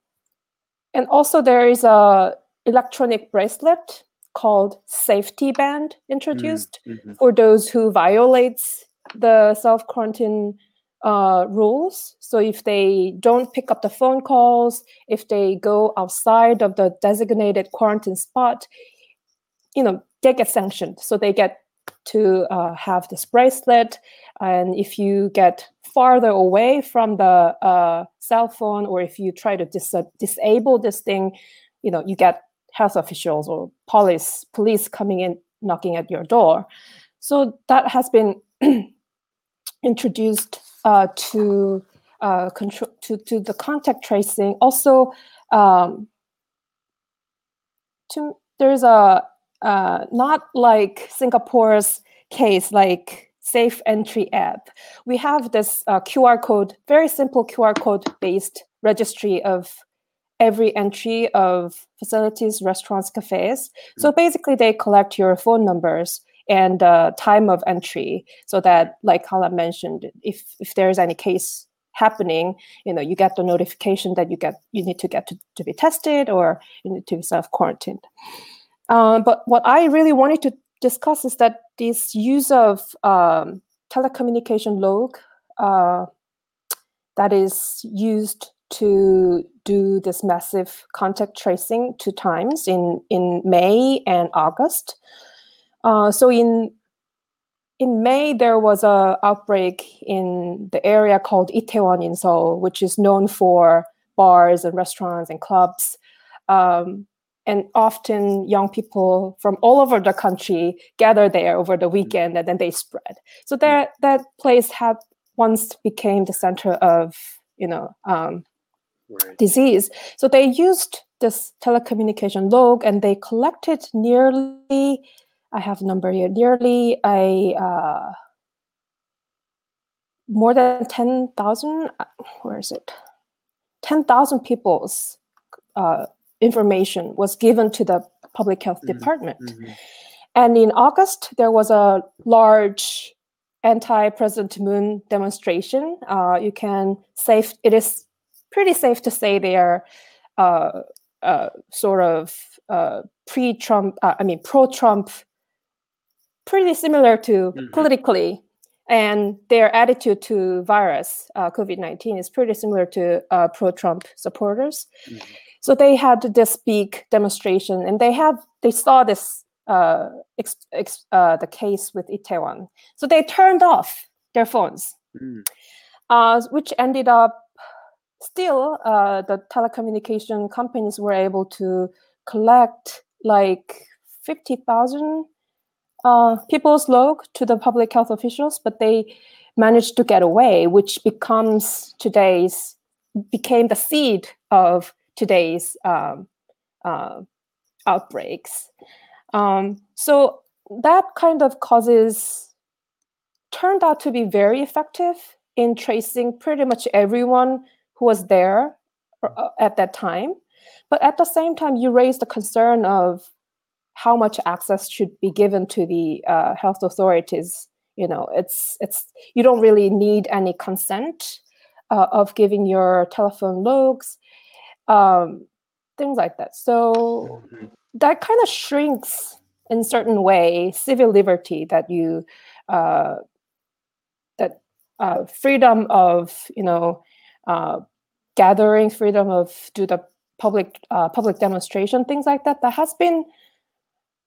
and also there is a electronic bracelet called safety band introduced mm-hmm. for those who violates the self-quarantine uh, rules. So if they don't pick up the phone calls, if they go outside of the designated quarantine spot, you know, they get sanctioned. So they get to uh, have this bracelet. And if you get farther away from the uh, cell phone, or if you try to dis- disable this thing, you know, you get health officials or police police coming in, knocking at your door. So that has been introduced uh, to uh, control to, to the contact tracing. Also, um, to, there's a uh, not like Singapore's case, like Safe Entry app. We have this uh, Q R code, very simple Q R code based registry of every entry of facilities, restaurants, cafes. So basically they collect your phone numbers and uh, time of entry so that, like Hala mentioned, if, if there is any case happening, you know, you get the notification that you get you need to get to, to be tested or you need to be self-quarantined. Um, but what I really wanted to discuss is that this use of um, telecommunication log uh, that is used to do this massive contact tracing two times in, in May and August. Uh, so in in May, there was an outbreak in the area called Itaewon in Seoul, which is known for bars and restaurants and clubs. Um, and often young people from all over the country gather there over the weekend and then they spread. So there, that place had once became the center of, you know, um, Right. disease. So they used this telecommunication log and they collected nearly, I have a number here, nearly a, uh, more than ten thousand, where is it? ten thousand people's uh, information was given to the public health mm-hmm. department. Mm-hmm. And in August, there was a large anti-President Moon demonstration. Uh, you can save, it is pretty safe to say they are uh, uh, sort of uh, pre-Trump, uh, I mean, pro-Trump, pretty similar to mm-hmm. politically. And their attitude to virus, uh, COVID nineteen, is pretty similar to uh, pro-Trump supporters. Mm-hmm. So they had this big demonstration and they have, they saw this, uh, ex, ex, uh, the case with Itaewon. So they turned off their phones, mm. uh, which ended up, Still, uh, the telecommunication companies were able to collect like fifty thousand uh, people's log to the public health officials, but they managed to get away, which becomes today's, became the seed of today's um, uh, outbreaks. Um, so that kind of causes turned out to be very effective in tracing pretty much everyone who was there at that time. But at the same time, you raise the concern of how much access should be given to the uh, health authorities. You know, it's it's you don't really need any consent uh, of giving your telephone logs, um, things like that. So that kind of shrinks in certain way civil liberty that you uh, that uh, freedom of you know. Uh, gathering, freedom of do the public uh, public demonstration, things like that. There has been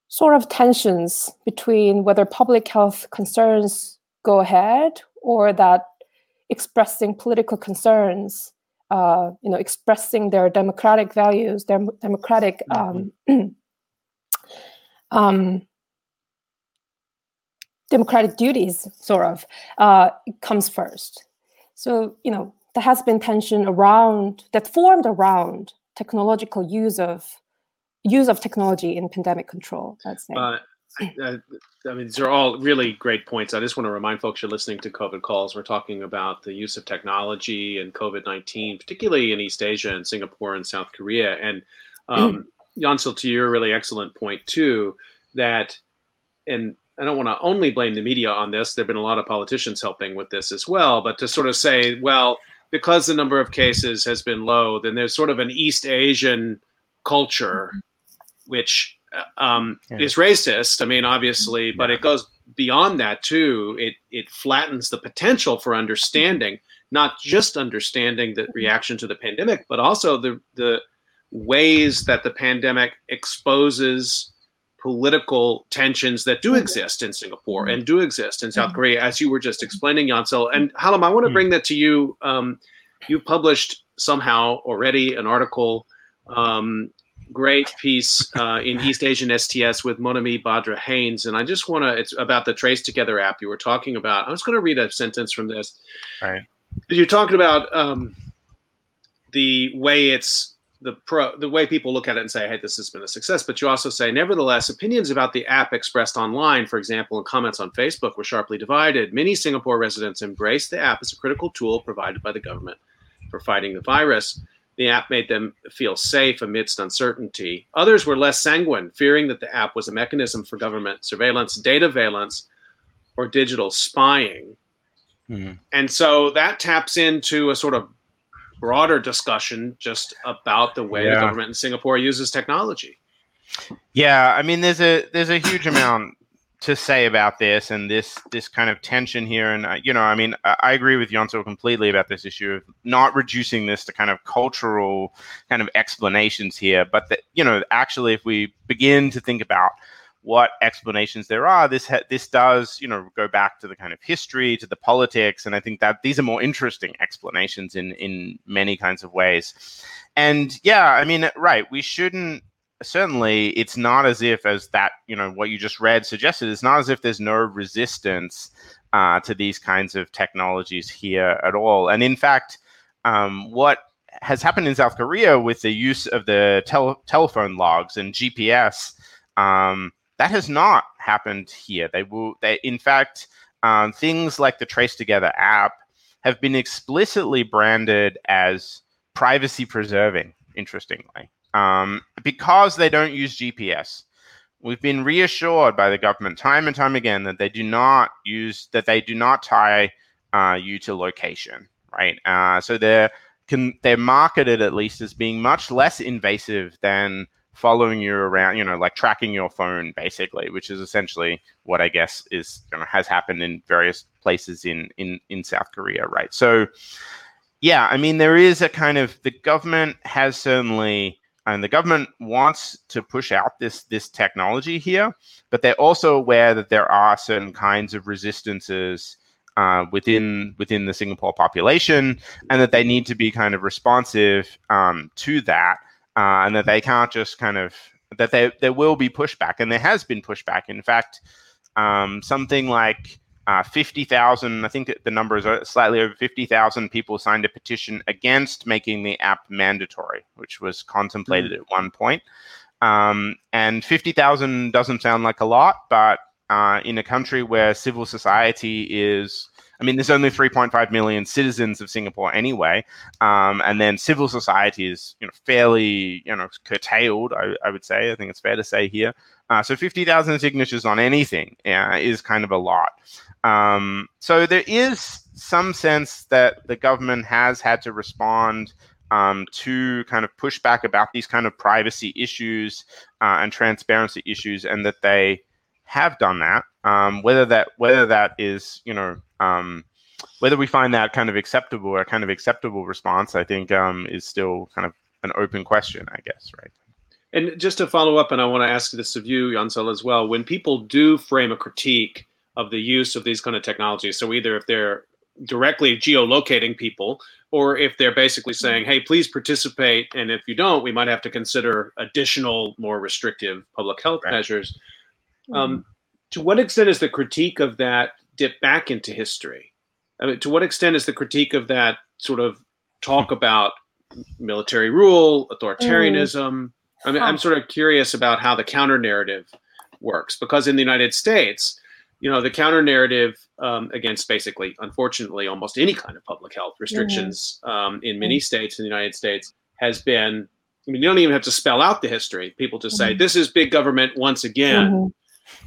sort of tensions between whether public health concerns go ahead or that expressing political concerns, uh, you know, expressing their democratic values, their democratic um, um, democratic duties, sort of, uh, comes first. So, you know, there has been tension around that formed around technological use of use of technology in pandemic control. That's it. Uh, I, I mean, these are all really great points. I just want to remind folks you're listening to COVID Calls. We're talking about the use of technology and COVID nineteen, particularly in East Asia and Singapore and South Korea. And um, Yeonsul, to your really excellent point too, that, and I don't want to only blame the media on this. There've been a lot of politicians helping with this as well, but to sort of say, well, because the number of cases has been low, then there's sort of an East Asian culture, which um, yeah. is racist. I mean, obviously, but it goes beyond that too. It it flattens the potential for understanding, not just understanding the reaction to the pandemic, but also the the ways that the pandemic exposes political tensions that do exist in Singapore and do exist in South Korea, as you were just explaining, Yeonsul. And Hallam, I want to bring that to you. Um, you published somehow already an article, um, great piece uh, in East Asian S T S with Monami Badra Haynes. And I just want to, it's about the TraceTogether app you were talking about. I'm just going to read a sentence from this. All right. You're talking about um, the way it's, The, pro, the way people look at it and say, hey, this has been a success. But you also say, nevertheless, opinions about the app expressed online, for example, and comments on Facebook were sharply divided. Many Singapore residents embraced the app as a critical tool provided by the government for fighting the virus. The app made them feel safe amidst uncertainty. Others were less sanguine, fearing that the app was a mechanism for government surveillance, data valence, or digital spying. Mm-hmm. And so that taps into a sort of broader discussion just about the way yeah. the government in Singapore uses technology. Yeah, I mean, there's a there's a huge amount to say about this and this this kind of tension here. And, uh, you know, I mean, I, I agree with Yeonsul completely about this issue of not reducing this to kind of cultural kind of explanations here. But, that, you know, actually, if we begin to think about what explanations there are, this ha- this does, you know, go back to the kind of history, to the politics, and I think that these are more interesting explanations in, in many kinds of ways. And yeah, I mean, right, we shouldn't, certainly it's not as if as that, you know, what you just read suggested, it's not as if there's no resistance uh, to these kinds of technologies here at all. And in fact, um, what has happened in South Korea with the use of the tel- telephone logs and G P S, um, that has not happened here. They will. They, in fact, um, things like the TraceTogether app have been explicitly branded as privacy-preserving. Interestingly, um, because they don't use G P S, we've been reassured by the government time and time again that they do not use that they do not tie uh, you to location. Right. Uh, so they're can, they're marketed at least as being much less invasive than following you around, you know, like tracking your phone, basically, which is essentially what I guess is, you know, has happened in various places in, in, in South Korea, right? So, yeah, I mean, there is a kind of, the government has certainly, and the government wants to push out this this technology here, but they're also aware that there are certain kinds of resistances uh, within within the Singapore population, and that they need to be kind of responsive um, to that. Uh, and that they can't just kind of, that they, there will be pushback. And there has been pushback. In fact, um, something like uh, fifty thousand, I think the number is slightly over fifty thousand people signed a petition against making the app mandatory, which was contemplated mm-hmm. at one point. Um, and fifty thousand doesn't sound like a lot, but uh, in a country where civil society is, I mean, there's only three point five million citizens of Singapore anyway, um, and then civil society is, you know, fairly, you know, curtailed. I, I would say, I think it's fair to say here. Uh, so fifty thousand signatures on anything uh, is kind of a lot. Um, so there is some sense that the government has had to respond um, to kind of pushback about these kind of privacy issues uh, and transparency issues, and that they have done that. Um, whether that whether that is, you know. Um, whether we find that kind of acceptable or kind of acceptable response, I think um, is still kind of an open question, I guess, right? And just to follow up, and I want to ask this of you, Yeonsul, as well, when people do frame a critique of the use of these kind of technologies, so either if they're directly geolocating people or if they're basically saying, hey, please participate, and if you don't, we might have to consider additional, more restrictive public health right. measures. Mm-hmm. Um, to what extent is the critique of that dip back into history? I mean, to what extent is the critique of that sort of talk about military rule, authoritarianism? Mm. I mean, I'm sort of curious about how the counter narrative works, because in the United States, you know, the counter narrative um, against basically, unfortunately, almost any kind of public health restrictions mm. um, in many mm. states in the United States has been I mean, you don't even have to spell out the history. People just mm-hmm. say, this is big government once again. Mm-hmm.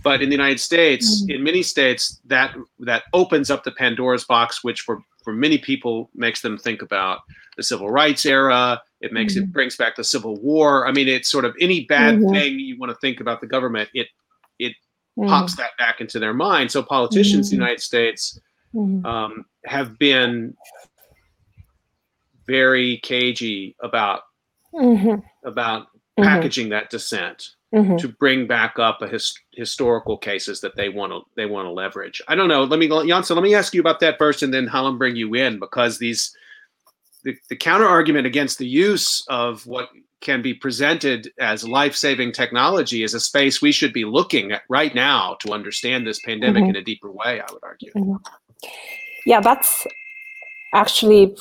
But in the United States, mm-hmm. in many states, that that opens up the Pandora's box, which for, for many people makes them think about the civil rights era. It makes mm-hmm. it brings back the Civil War. I mean, it's sort of any bad mm-hmm. thing you want to think about the government, it it mm-hmm. pops that back into their mind. So politicians mm-hmm. in the United States mm-hmm. um, have been very cagey about mm-hmm. about packaging mm-hmm. that dissent mm-hmm. to bring back up a his, historical cases that they want to they want to leverage. I don't know. Let me, Yeonsul, let me ask you about that first, and then Hallam bring you in, because these. The, the counter argument against the use of what can be presented as life-saving technology is a space we should be looking at right now to understand this pandemic mm-hmm. in a deeper way, I would argue. Mm-hmm. Yeah, that's actually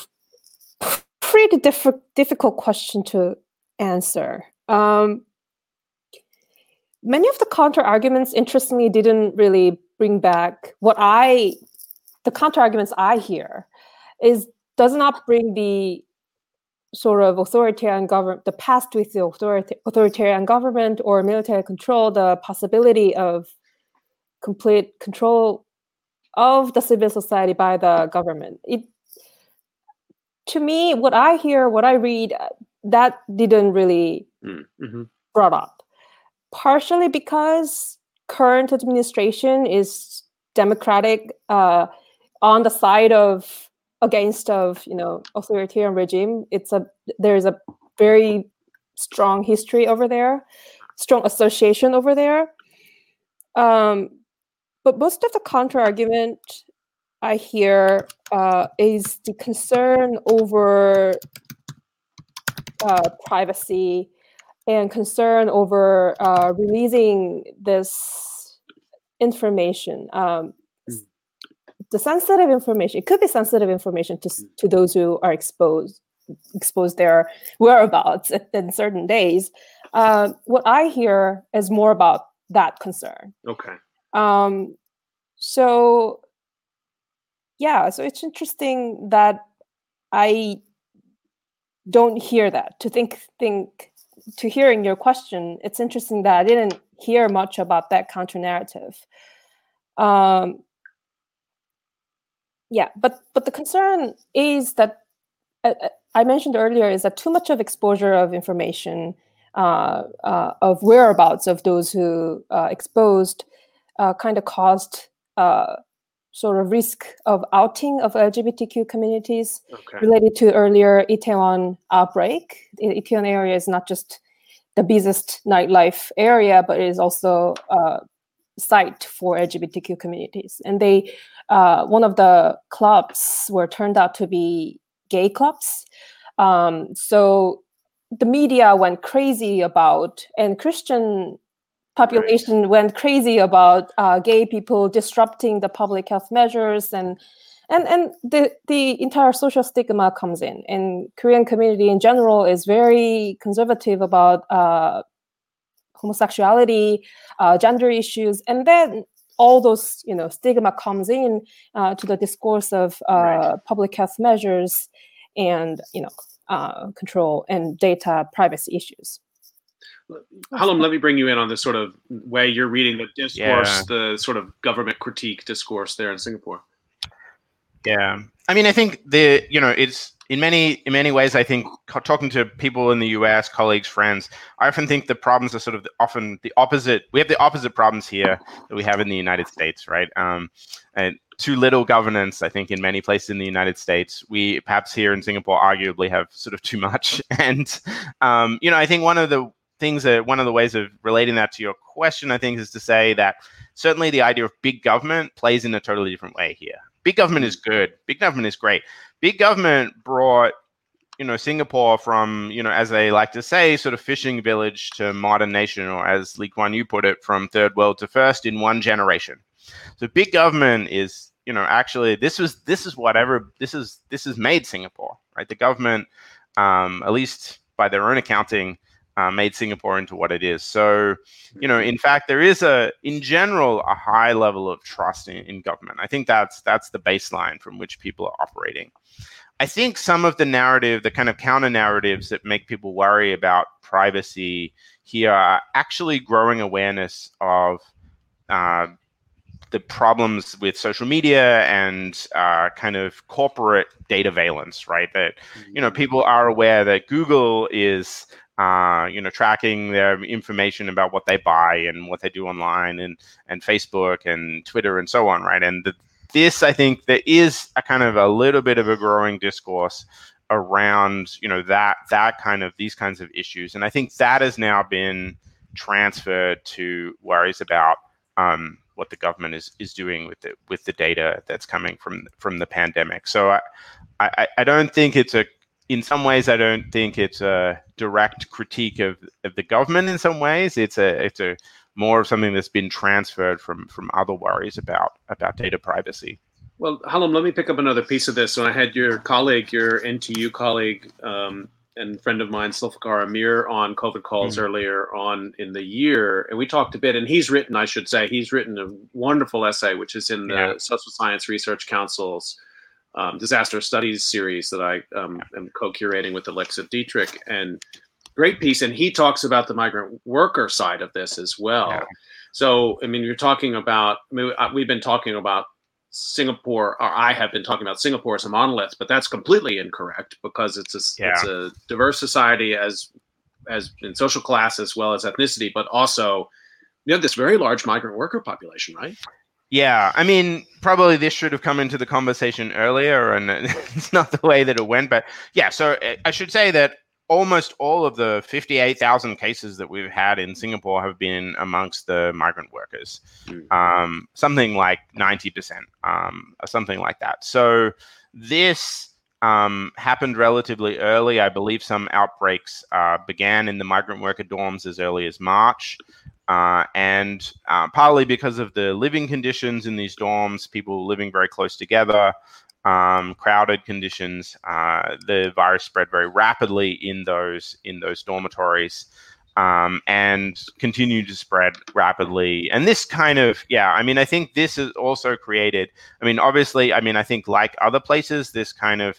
a pretty diff- difficult question to answer. Um, many of the counter arguments, interestingly, didn't really bring back what I, the counter arguments I hear is does not bring the sort of authoritarian government, the past with the authorita- authoritarian government or military control, the possibility of complete control of the civil society by the government. It, to me, what I hear, what I read, that didn't really mm-hmm. brought up. Partially because current administration is democratic, uh, on the side of against of you know authoritarian regime. It's a there is a very strong history over there, strong association over there. Um, but most of the counter argument I hear uh, is the concern over uh, privacy and concern over uh, releasing this information. Um, The sensitive information, it could be sensitive information to to those who are exposed, expose their whereabouts in certain days. Uh, what I hear is more about that concern. Okay. Um, so, yeah, so it's interesting that I don't hear that. To think, think, to hearing your question, it's interesting that I didn't hear much about that counter narrative. Um, Yeah, but but the concern is that, uh, I mentioned earlier, is that too much of exposure of information, uh, uh, of whereabouts of those who uh, exposed, uh, kind of caused uh, sort of risk of outing of L G B T Q communities okay. related to earlier Itaewon outbreak. The Itaewon area is not just the busiest nightlife area, but it is also uh, site for L G B T Q communities, and they uh, one of the clubs were turned out to be gay clubs. Um, so the media went crazy about, and Christian population right. went crazy about uh, gay people disrupting the public health measures, and and and the the entire social stigma comes in. And Korean community in general is very conservative about Uh, homosexuality, uh, gender issues, and then all those you know stigma comes in uh, to the discourse of uh, right. public health measures, and you know uh, control and data privacy issues. Hallam, let me bring you in on the sort of way you're reading the discourse, yeah. the sort of government critique discourse there in Singapore. Yeah, I mean, I think the you know it's. In many in many ways, I think talking to people in the U S, colleagues, friends, I often think the problems are sort of the, often the opposite. We have the opposite problems here that we have in the United States, right? Um, and too little governance, I think, in many places in the United States. We perhaps here in Singapore arguably have sort of too much. And, um, you know, I think one of the things that one of the ways of relating that to your question, I think, is to say that certainly the idea of big government plays in a totally different way here. Big government is good. Big government is great. Big government brought, you know, Singapore from, you know, as they like to say, sort of fishing village to modern nation, or as Lee Kuan Yew put it, from third world to first in one generation. So big government is, you know, actually this was this is whatever this is this has made Singapore, right? The government, um, at least by their own accounting, uh, made Singapore into what it is. So, you know, in fact, there is a, in general, a high level of trust in, in government. I think that's that's the baseline from which people are operating. I think some of the narrative, the kind of counter narratives that make people worry about privacy here are actually growing awareness of uh, the problems with social media and uh, kind of corporate data valence, right? That, you know, people are aware that Google is, uh, you know, tracking their information about what they buy and what they do online, and, and Facebook and Twitter and so on, right? And the, This, I think, there is a kind of a little bit of a growing discourse around, you know, that that kind of these kinds of issues, and I think that has now been transferred to worries about um, what the government is is doing with the with the data that's coming from from the pandemic. So I I, I don't think it's a in some ways I don't think it's a direct critique of, of the government. In some ways, it's a it's a more of something that's been transferred from from other worries about about data privacy. Well, Hallam, let me pick up another piece of this. So I had your colleague, your N T U colleague um, and friend of mine, Zulfikar Amir, on COVID Calls mm-hmm. earlier on in the year. And we talked a bit, and he's written, I should say, he's written a wonderful essay, which is in the yeah. Social Science Research Council's um, Disaster Studies series that I um, yeah. am co-curating with Alexa Dietrich. And great piece. And he talks about the migrant worker side of this as well. Yeah. So, I mean, you're talking about, I mean, we've been talking about Singapore, or I have been talking about Singapore as a monolith, but that's completely incorrect because it's a, yeah. it's a diverse society as, as in social class, as well as ethnicity, but also you have this very large migrant worker population, right? Yeah, I mean, probably this should have come into the conversation earlier, and it's not the way that it went, but yeah, so I should say that almost all of the fifty-eight thousand cases that we've had in Singapore have been amongst the migrant workers, um, something like ninety percent um, or something like that. So this um, happened relatively early. I believe some outbreaks uh, began in the migrant worker dorms as early as March. Uh, and uh, partly because of the living conditions in these dorms, people living very close together, Um, crowded conditions, uh, the virus spread very rapidly in those in those dormitories, um, and continued to spread rapidly. And this kind of, yeah, I mean, I think this is also created, I mean, obviously, I mean, I think like other places, this kind of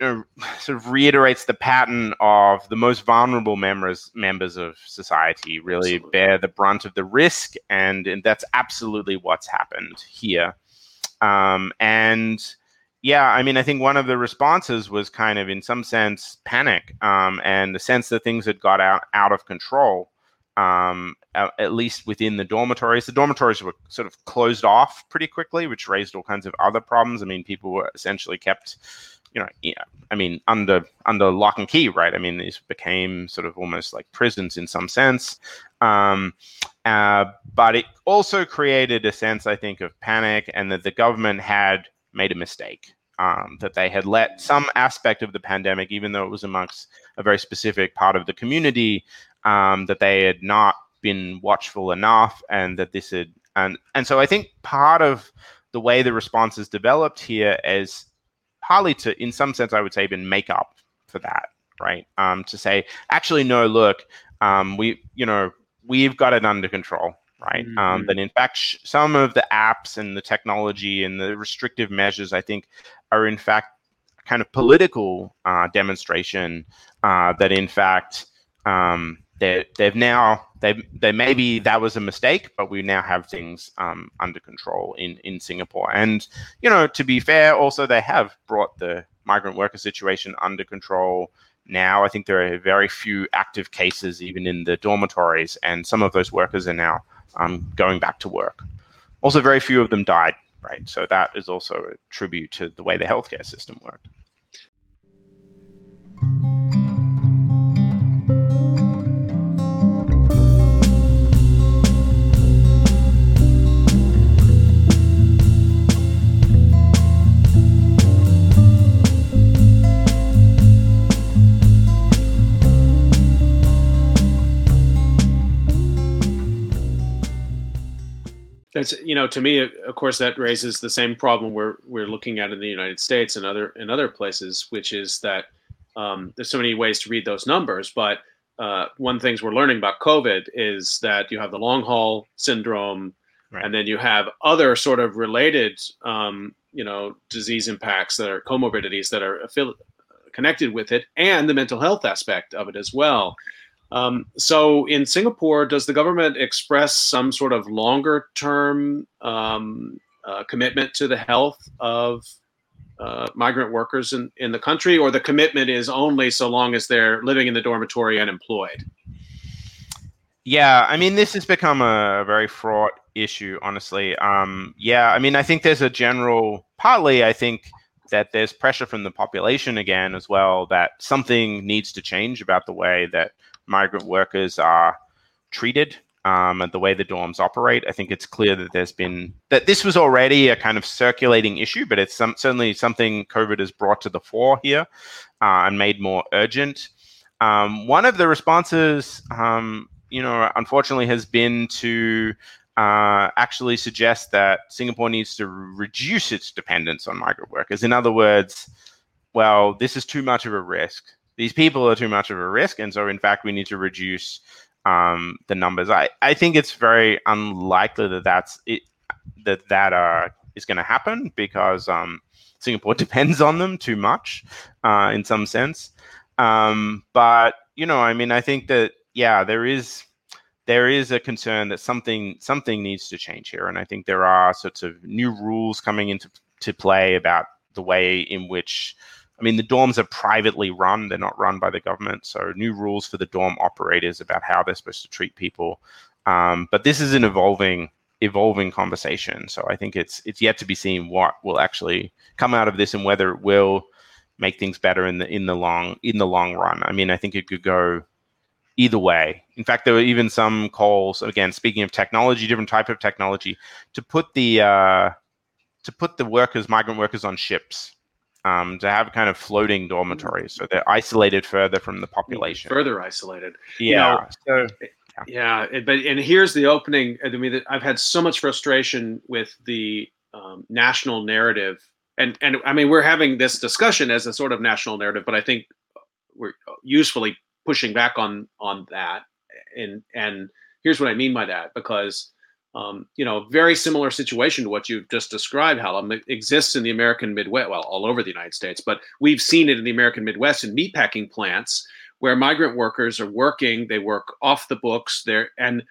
uh, sort of reiterates the pattern of the most vulnerable members members of society really absolutely. Bear the brunt of the risk, and, and that's absolutely what's happened here. Um, and yeah, I mean, I think one of the responses was kind of, in some sense, panic, um, and the sense that things had got out, out of control, um, at, at least within the dormitories. The dormitories were sort of closed off pretty quickly, which raised all kinds of other problems. I mean, people were essentially kept, you know, yeah, I mean, under under lock and key, right? I mean, these became sort of almost like prisons in some sense. Um, uh, but it also created a sense, I think, of panic, and that the government had made a mistake, um, that they had let some aspect of the pandemic, even though it was amongst a very specific part of the community, um, that they had not been watchful enough, and that this had, and, and so I think part of the way the response is developed here is partly to, in some sense, I would say, been make up for that, right? Um, to say, actually, no, look, um, we, you know, we've got it under control, right? Mm-hmm. Um, but in fact, sh- some of the apps and the technology and the restrictive measures, I think, are in fact kind of political uh, demonstration uh, that, in fact, um, they're, they've now, they they maybe that was a mistake, but we now have things um, under control in, in Singapore. And, you know, to be fair, also, they have brought the migrant worker situation under control. Now, I think there are very few active cases even in the dormitories, and some of those workers are now um, going back to work. Also, very few of them died, right? So that is also a tribute to the way the healthcare system worked. That's, you know, to me, of course, that raises the same problem we're we're looking at in the United States and other in other places, which is that um, there's so many ways to read those numbers. But uh, one of the things we're learning about COVID is that you have the long haul syndrome, right. And then you have other sort of related um, you know, disease impacts that are comorbidities that are affiliated, connected with it, and the mental health aspect of it as well. Um, so in Singapore, does the government express some sort of longer term um, uh, commitment to the health of uh, migrant workers in, in the country, or the commitment is only so long as they're living in the dormitory and employed? Yeah, I mean, this has become a very fraught issue, honestly. Um, yeah, I mean, I think there's a general, partly I think that there's pressure from the population again as well, that something needs to change about the way that migrant workers are treated um, and the way the dorms operate. I think it's clear that there's been, that this was already a kind of circulating issue, but it's some, certainly something COVID has brought to the fore here uh, and made more urgent. Um, one of the responses, um, you know, unfortunately has been to uh, actually suggest that Singapore needs to reduce its dependence on migrant workers. In other words, well, this is too much of a risk. These people are too much of a risk. And so in fact, we need to reduce um, the numbers. I, I think it's very unlikely that that's it, that, that uh, is going to happen because um, Singapore depends on them too much uh, in some sense. Um, but, you know, I mean, I think that, yeah, there is there is a concern that something something needs to change here. And I think there are sorts of new rules coming into to play about the way in which, I mean, the dorms are privately run. They're not run by the government. So new rules for the dorm operators about how they're supposed to treat people. Um, but this is an evolving evolving conversation. So I think it's it's yet to be seen what will actually come out of this and whether it will make things better in the in the long in the long run. I mean, I think it could go either way. In fact, there were even some calls, again, speaking of technology, different type of technology, to put the uh, to put the workers, migrant workers, on ships, um, to have kind of floating dormitories, so they're isolated further from the population. Further isolated. Yeah. You know, so, yeah. yeah. But and here's the opening. I mean, I've had so much frustration with the um, national narrative, and and I mean, we're having this discussion as a sort of national narrative, but I think we're usefully pushing back on on that. And and here's what I mean by that, because, um, you know, very similar situation to what you've just described, Hallam, exists in the American Midwest, well, all over the United States, but we've seen it in the American Midwest in meatpacking plants where migrant workers are working, they work off the books there. And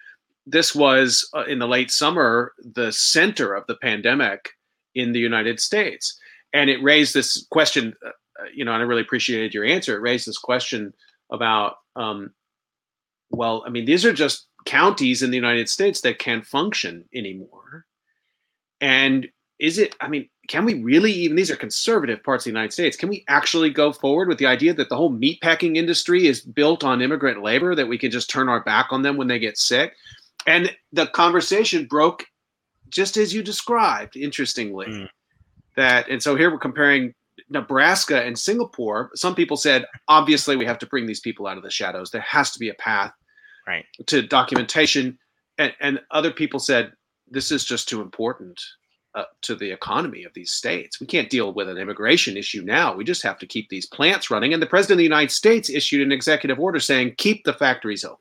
this was, uh, in the late summer, the center of the pandemic in the United States. And it raised this question, uh, you know, and I really appreciated your answer. It raised this question about, um, well, I mean, these are just counties in the United States that can't function anymore. And is it, I mean, can we really even, these are conservative parts of the United States, can we actually go forward with the idea that the whole meatpacking industry is built on immigrant labor, that we can just turn our back on them when they get sick? And the conversation broke just as you described, interestingly. Mm. That, and so here we're comparing Nebraska and Singapore. Some people said, obviously, we have to bring these people out of the shadows. There has to be a path, right, to documentation. And, and other people said, this is just too important uh, to the economy of these states. We can't deal with an immigration issue now. We just have to keep these plants running. And the president of the United States issued an executive order saying, keep the factories open.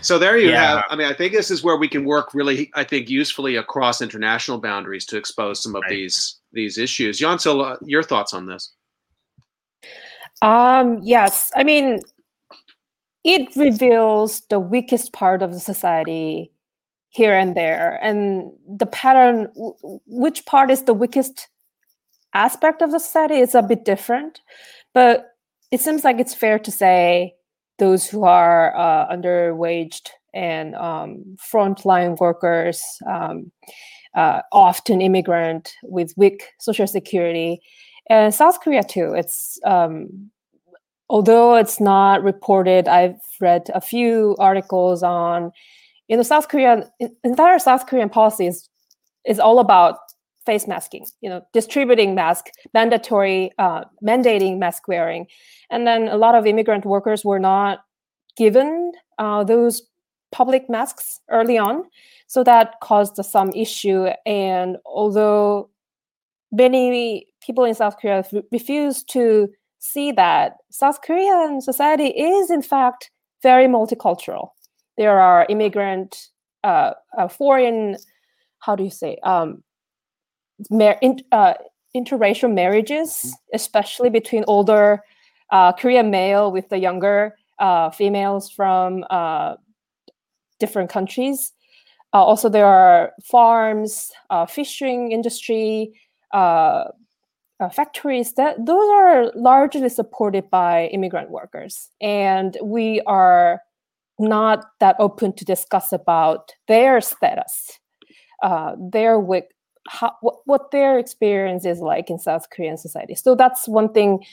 So there you yeah. have, I mean, I think this is where we can work really, I think, usefully across international boundaries to expose some of right. these these issues. Yeonsul, uh, your thoughts on this? Um, yes, I mean, it reveals the weakest part of the society here and there. And the pattern, which part is the weakest aspect of the society is a bit different. But it seems like it's fair to say those who are uh, underwaged and um, frontline workers, um, uh, often immigrant with weak social security. And South Korea too, it's, um, although it's not reported, I've read a few articles on, you know, South Korean, entire South Korean policy is, is all about face masking, you know, distributing mask, mandatory, uh, mandating mask wearing. And then a lot of immigrant workers were not given uh, those public masks early on. So that caused some issue. And although many people in South Korea f- refuse to see that South Korean society is in fact very multicultural. There are immigrant, uh, uh, foreign, how do you say, um, mar- in, uh, interracial marriages, especially between older uh, Korean male with the younger uh, females from uh, different countries. Uh, also, there are farms, uh, fishing industry, uh, uh, factories. That those are largely supported by immigrant workers, and we are not that open to discuss about their status, uh, their w- how, w- what their experience is like in South Korean society. So that's one thing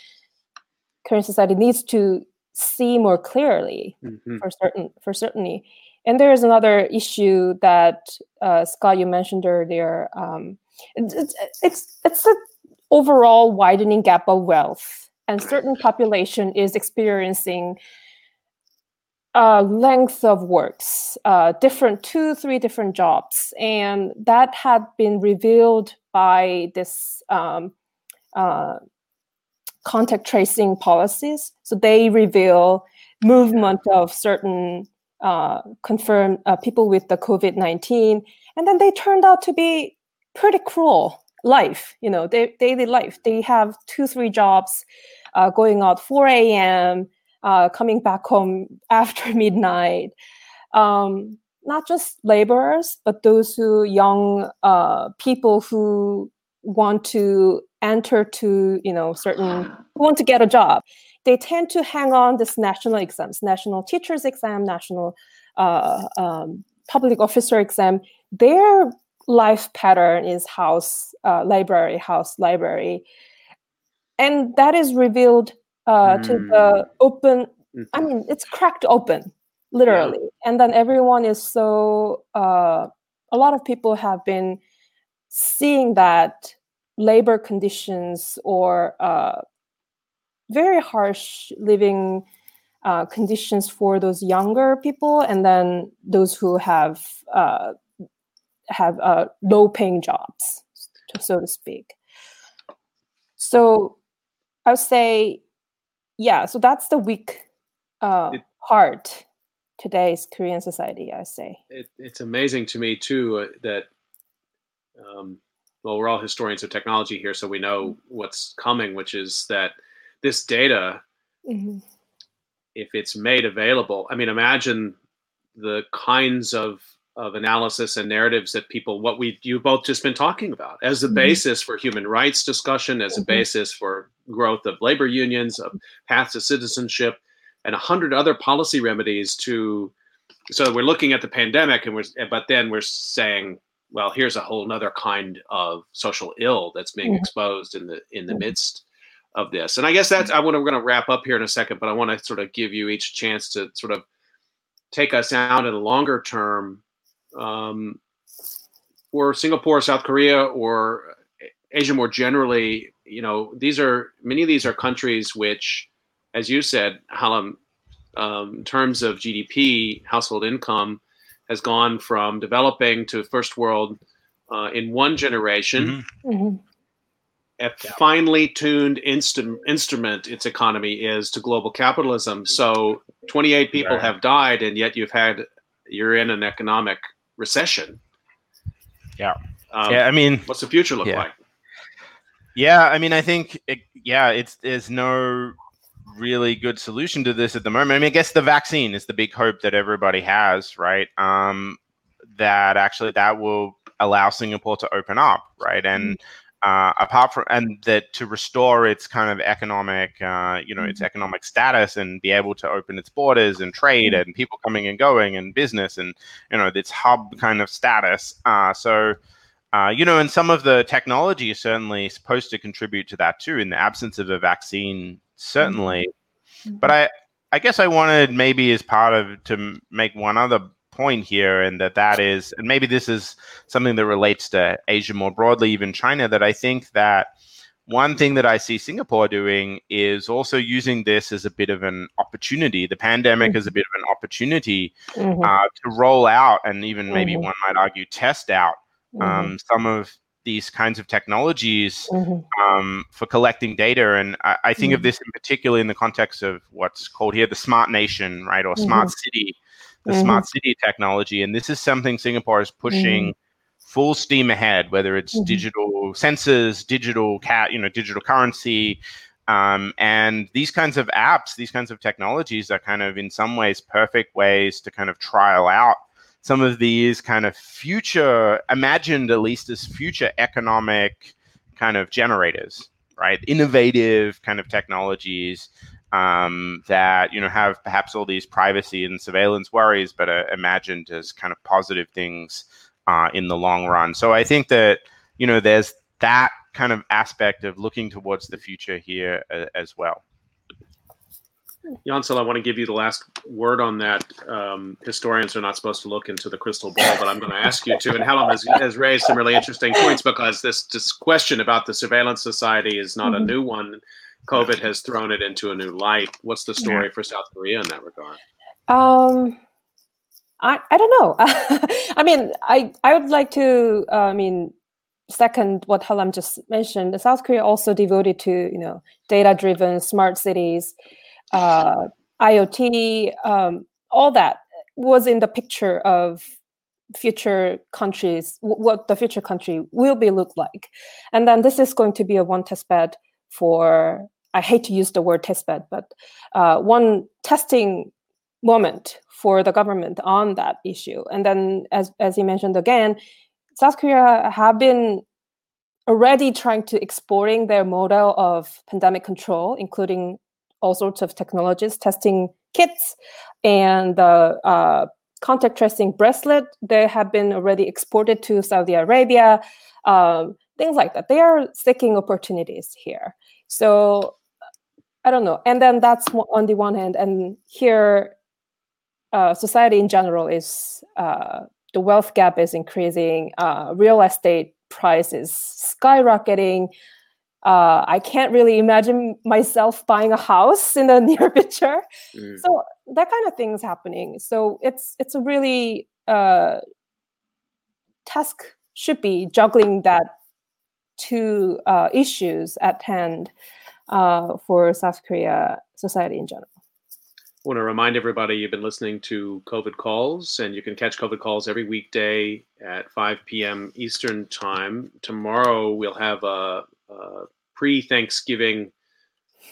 Korean society needs to see more clearly, mm-hmm. for certain for certainty. And there is another issue that, uh, Scott, you mentioned earlier. Um, it's, it's it's an overall widening gap of wealth, and certain population is experiencing uh, length of works, uh, different two, three different jobs, and that had been revealed by this um, uh, contact tracing policies. So they reveal movement of certain. Uh, confirmed uh, people with the COVID nineteen, and then they turned out to be pretty cruel life, you know, their daily life. They have two, three jobs, uh, going out four a.m., uh, coming back home after midnight. Um, not just laborers, but those who young uh, people who want to enter to, you know, certain, who want to get a job. They tend to hang on this national exams, national teachers exam, national uh, um, public officer exam. Their life pattern is house, uh, library, house, library. And that is revealed uh, mm. to the open, I mean, it's cracked open, literally. Yeah. And then everyone is so, uh, a lot of people have been seeing that labor conditions or uh, very harsh living uh, conditions for those younger people, and then those who have uh, have uh, low-paying jobs, so to speak. So I would say, yeah. So that's the weak uh, it, part today's Korean society. I say it, it's amazing to me too uh, that. Um, well, we're all historians of technology here, so we know what's coming, which is that. This data, mm-hmm. if it's made available, I mean, imagine the kinds of, of analysis and narratives that people, what we you both just been talking about, as the mm-hmm. basis for human rights discussion, as mm-hmm. a basis for growth of labor unions, of paths to citizenship, and a hundred other policy remedies to, so we're looking at the pandemic, and we're but then we're saying, well, here's a whole nother kind of social ill that's being mm-hmm. exposed in the in the mm-hmm. midst of this. And I guess that's, I want to, we're going to wrap up here in a second, but I want to sort of give you each a chance to sort of take us out in the longer term, um, or Singapore, South Korea, or Asia more generally. You know, these are, many of these are countries which, as you said, Hallam, um, in terms of G D P, household income, has gone from developing to first world uh, in one generation. Mm-hmm. Mm-hmm. A finely tuned inst- instrument its economy is to global capitalism. So twenty-eight people yeah. have died, and yet you've had, you're in an economic recession. Yeah. Um, yeah. I mean, what's the future look yeah. like? Yeah. I mean, I think, it, yeah, it's, there's no really good solution to this at the moment. I mean, I guess the vaccine is the big hope that everybody has, right? Um, that actually that will allow Singapore to open up. Right. And, mm-hmm. Uh, apart from and that to restore its kind of economic, uh, you know, its economic status and be able to open its borders and trade and people coming and going and business and, you know, its hub kind of status. Uh, so, uh, you know, and some of the technology is certainly supposed to contribute to that, too, in the absence of a vaccine, certainly. Mm-hmm. But I, I guess I wanted maybe as part of to make one other point here, and that that is, and maybe this is something that relates to Asia more broadly, even China, that I think that one thing that I see Singapore doing is also using this as a bit of an opportunity. The pandemic mm-hmm. is a bit of an opportunity mm-hmm. uh, to roll out and even mm-hmm. maybe one might argue test out um, mm-hmm. some of these kinds of technologies mm-hmm. um, for collecting data. And I, I think mm-hmm. of this in particular in the context of what's called here the smart nation, right, or mm-hmm. smart city. The mm-hmm. smart city technology. And this is something Singapore is pushing mm-hmm. full steam ahead, whether it's mm-hmm. digital sensors, digital cat, you know, digital currency. Um, and these kinds of apps, these kinds of technologies are kind of in some ways perfect ways to kind of trial out some of these kind of future, imagined at least as future economic kind of generators, right? Innovative kind of technologies um, that, you know, have perhaps all these privacy and surveillance worries, but are imagined as kind of positive things uh, in the long run. So I think that, you know, there's that kind of aspect of looking towards the future here uh, as well. Yeonsul, I want to give you the last word on that. Um, historians are not supposed to look into the crystal ball, but I'm going to ask you to. And Hallam has, has raised some really interesting points, because this, this question about the surveillance society is not mm-hmm. a new one. COVID has thrown it into a new light. What's the story yeah. for South Korea in that regard? Um, I I don't know. I mean, I, I would like to, uh, I mean, second, what Hallam just mentioned, South Korea also devoted to, you know, data-driven smart cities, Uh, IoT, um, all that was in the picture of future countries, w- what the future country will be look like. And then this is going to be a one testbed for, I hate to use the word testbed, but uh, one testing moment for the government on that issue. And then, as, as you mentioned again, South Korea have been already trying to exploring their model of pandemic control, including all sorts of technologies, testing kits, and uh, uh, contact tracing bracelet. They have been already exported to Saudi Arabia, um, things like that. They are seeking opportunities here. So I don't know. And then that's on the one hand. And here, uh, society in general is, uh, the wealth gap is increasing. Uh, real estate price is skyrocketing. Uh, I can't really imagine myself buying a house in the near future. Mm. So that kind of thing is happening. So it's it's a really uh, task should be juggling that two uh, issues at hand uh, for South Korea society in general. I want to remind everybody you've been listening to COVID Calls, and you can catch COVID Calls every weekday at five p.m. Eastern time. Tomorrow we'll have a Uh, pre-Thanksgiving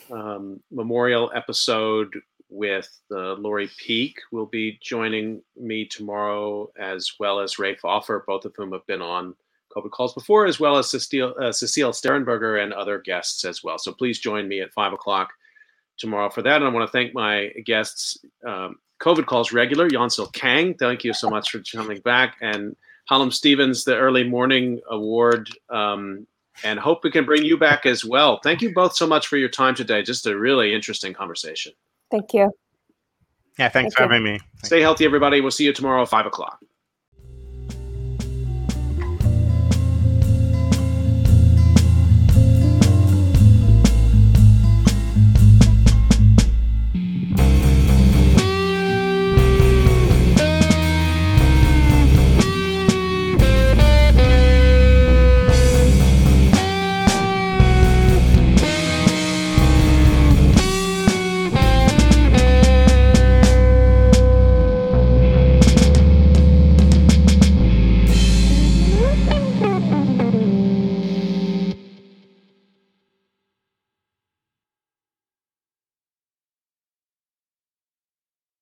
um, memorial episode with uh, Lori Peake will be joining me tomorrow, as well as Rafe Offer, both of whom have been on COVID Calls before, as well as Cecile, uh, Cecile Sternberger and other guests as well. So please join me at five o'clock tomorrow for that. And I want to thank my guests, um, COVID Calls regular, Yeonsul Kang, thank you so much for coming back, and Hallam Stevens, the Early Morning Award, um, and hope we can bring you back as well. Thank you both so much for your time today. Just a really interesting conversation. Thank you. Yeah, thanks Thank for you. having me. Thank Stay you. healthy, everybody. We'll see you tomorrow at five o'clock.